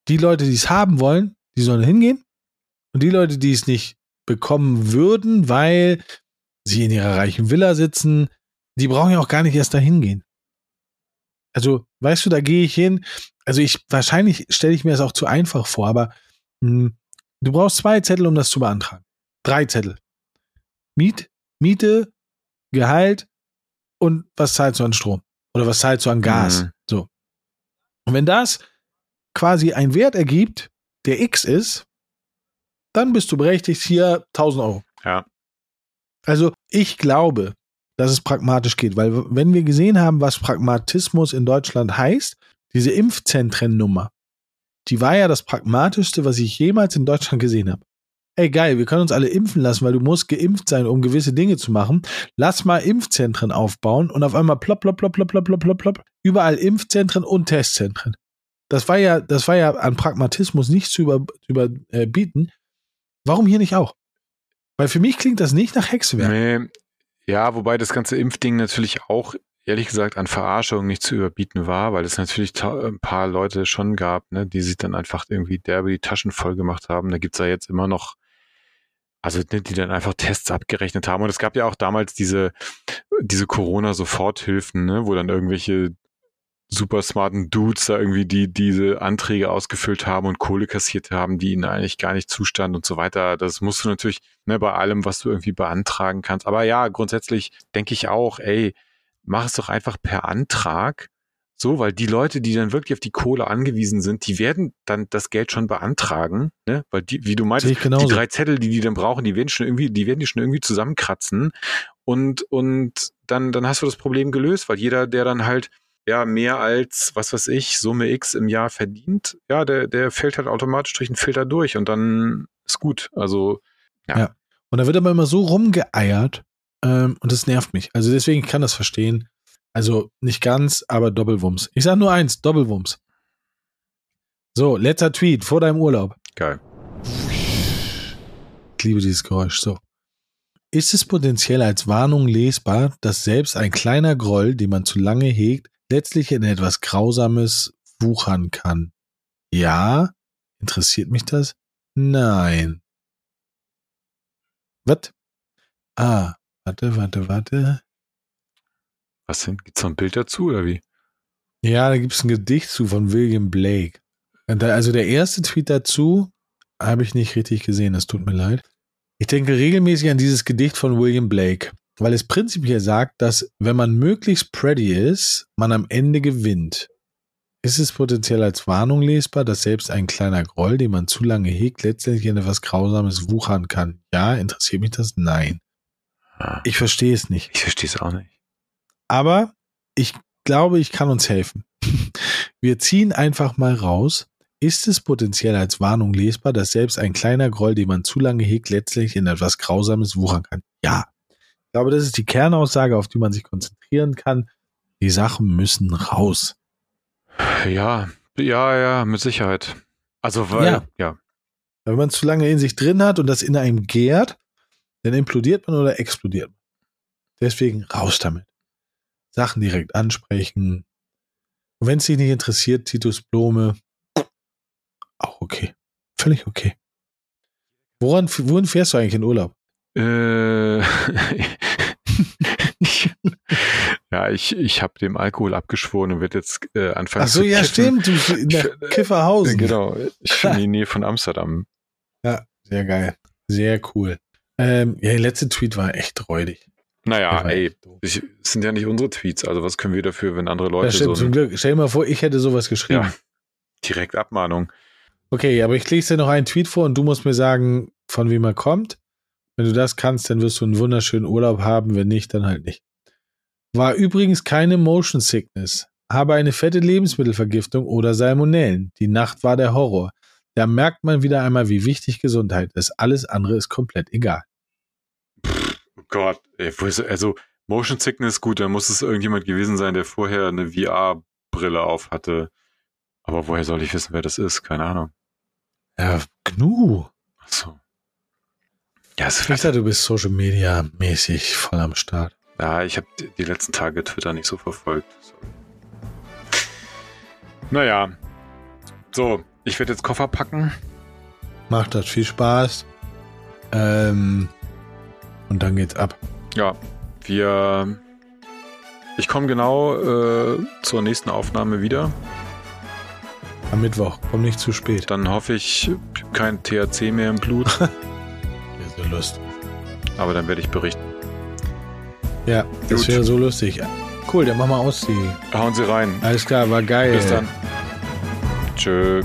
die Leute, die es haben wollen, die sollen hingehen, und die Leute, die es nicht bekommen würden, weil sie in ihrer reichen Villa sitzen, die brauchen ja auch gar nicht erst dahin gehen. Also, weißt du, da gehe ich hin. Also ich, wahrscheinlich stelle ich mir das auch zu einfach vor, aber mh, du brauchst zwei Zettel, um das zu beantragen. Drei Zettel. Miet, Miete, Gehalt und was zahlst du an Strom? Oder was zahlst du an Gas? Mhm. So. Und wenn das quasi einen Wert ergibt, der X ist, dann bist du berechtigt hier tausend Euro. Ja. Also ich glaube, dass es pragmatisch geht, weil wenn wir gesehen haben, was Pragmatismus in Deutschland heißt, diese Impfzentrennummer, die war ja das Pragmatischste, was ich jemals in Deutschland gesehen habe. Ey, geil, wir können uns alle impfen lassen, weil du musst geimpft sein, um gewisse Dinge zu machen. Lass mal Impfzentren aufbauen und auf einmal plopp, plopp, plopp, plopp, plopp, plopp, plopp, plopp, überall Impfzentren und Testzentren. Das war ja, das war ja an Pragmatismus nicht zu über, überbieten. Warum hier nicht auch? Weil für mich klingt das nicht nach Hexenwerk. Nee. Ja, wobei das ganze Impfding natürlich auch, ehrlich gesagt, an Verarschung nicht zu überbieten war, weil es natürlich ta- ein paar Leute schon gab, ne, die sich dann einfach irgendwie derbe die Taschen voll gemacht haben. Da gibt's ja jetzt immer noch, also die dann einfach Tests abgerechnet haben. Und es gab ja auch damals diese, diese Corona-Soforthilfen, ne, wo dann irgendwelche super smarten Dudes da irgendwie die diese Anträge ausgefüllt haben und Kohle kassiert haben, die ihnen eigentlich gar nicht zustand und so weiter. Das musst du natürlich, ne, bei allem, was du irgendwie beantragen kannst. Aber ja, grundsätzlich denke ich auch, ey, mach es doch einfach per Antrag. So, weil die Leute, die dann wirklich auf die Kohle angewiesen sind, die werden dann das Geld schon beantragen, ne? Weil die, wie du meintest, die drei Zettel, die die dann brauchen, die werden schon irgendwie, die werden die schon irgendwie zusammenkratzen. Und, und dann, dann hast du das Problem gelöst, weil jeder, der dann halt ja mehr als, was weiß ich, Summe X im Jahr verdient, ja, der, der fällt halt automatisch durch den Filter durch und dann ist gut. Also, ja. ja. Und da wird aber immer so rumgeeiert, ähm, und das nervt mich. Also deswegen, ich kann das verstehen. Also nicht ganz, aber Doppelwumms. Ich sag nur eins, Doppelwumms. So, letzter Tweet vor deinem Urlaub. Geil. Ich liebe dieses Geräusch. So. Ist es potenziell als Warnung lesbar, dass selbst ein kleiner Groll, den man zu lange hegt, letztlich in etwas Grausames wuchern kann? Ja. Interessiert mich das? Nein. Was? Ah, warte, warte, warte. Was denn? Gibt's noch ein Bild dazu, oder wie? Ja, da gibt's ein Gedicht zu von William Blake. Also der erste Tweet dazu habe ich nicht richtig gesehen, das tut mir leid. Ich denke regelmäßig an dieses Gedicht von William Blake, weil es prinzipiell sagt, dass wenn man möglichst pretty ist, man am Ende gewinnt. Ist es potenziell als Warnung lesbar, dass selbst ein kleiner Groll, den man zu lange hegt, letztendlich in etwas Grausames wuchern kann? Ja, interessiert mich das? Nein. Ich verstehe es nicht. Ich verstehe es auch nicht. Aber ich glaube, ich kann uns helfen. Wir ziehen einfach mal raus. Ist es potenziell als Warnung lesbar, dass selbst ein kleiner Groll, den man zu lange hegt, letztlich in etwas Grausames wuchern kann? Ja. Ich glaube, das ist die Kernaussage, auf die man sich konzentrieren kann. Die Sachen müssen raus. Ja, ja, ja, mit Sicherheit. Also, weil, ja. ja. Wenn man es zu lange in sich drin hat und das in einem gärt, dann implodiert man oder explodiert man. Deswegen raus damit. Sachen direkt ansprechen. Und wenn es dich nicht interessiert, Titus Blome, auch okay. Völlig okay. Woran, wohin fährst du eigentlich in Urlaub? ich, ja, ich, ich habe dem Alkohol abgeschworen und werde jetzt äh, anfangen Ach so, zu ja, kiffen. Stimmt. Du, nach Kifferhausen. Genau, ich bin in die Nähe von Amsterdam. Ja, sehr geil. Sehr cool. Ähm, ja, der letzte Tweet war echt räudig. Naja, ey, ich, das sind ja nicht unsere Tweets. Also was können wir dafür, wenn andere Leute so... Zum Glück. Stell dir mal vor, ich hätte sowas geschrieben. Ja, direkt Abmahnung. Okay, aber ich lese dir noch einen Tweet vor und du musst mir sagen, von wem er kommt. Wenn du das kannst, dann wirst du einen wunderschönen Urlaub haben. Wenn nicht, dann halt nicht. War übrigens keine Motion Sickness. Habe eine fette Lebensmittelvergiftung oder Salmonellen. Die Nacht war der Horror. Da merkt man wieder einmal, wie wichtig Gesundheit ist. Alles andere ist komplett egal. Pff, Gott, ey, also Motion Sickness, gut, da muss es irgendjemand gewesen sein, der vorher eine V R-Brille auf hatte. Aber woher soll ich wissen, wer das ist? Keine Ahnung. Ja, Gnu. Ach so. Ja, es Twitter, du bist Social Media mäßig voll am Start. Ja, ich habe die letzten Tage Twitter nicht so verfolgt. So. Naja. So, ich werde jetzt Koffer packen. Macht das viel Spaß. Ähm, und dann geht's ab. Ja, wir Ich komme genau äh, zur nächsten Aufnahme wieder. Am Mittwoch, komm nicht zu spät. Dann hoffe ich, kein T H C mehr im Blut. Ist so lustig. Aber dann werde ich berichten. Ja, gut. Das wäre so lustig. Cool, dann machen wir aus die. Hauen Sie rein. Alles klar, war geil. Bis dann. Tschö.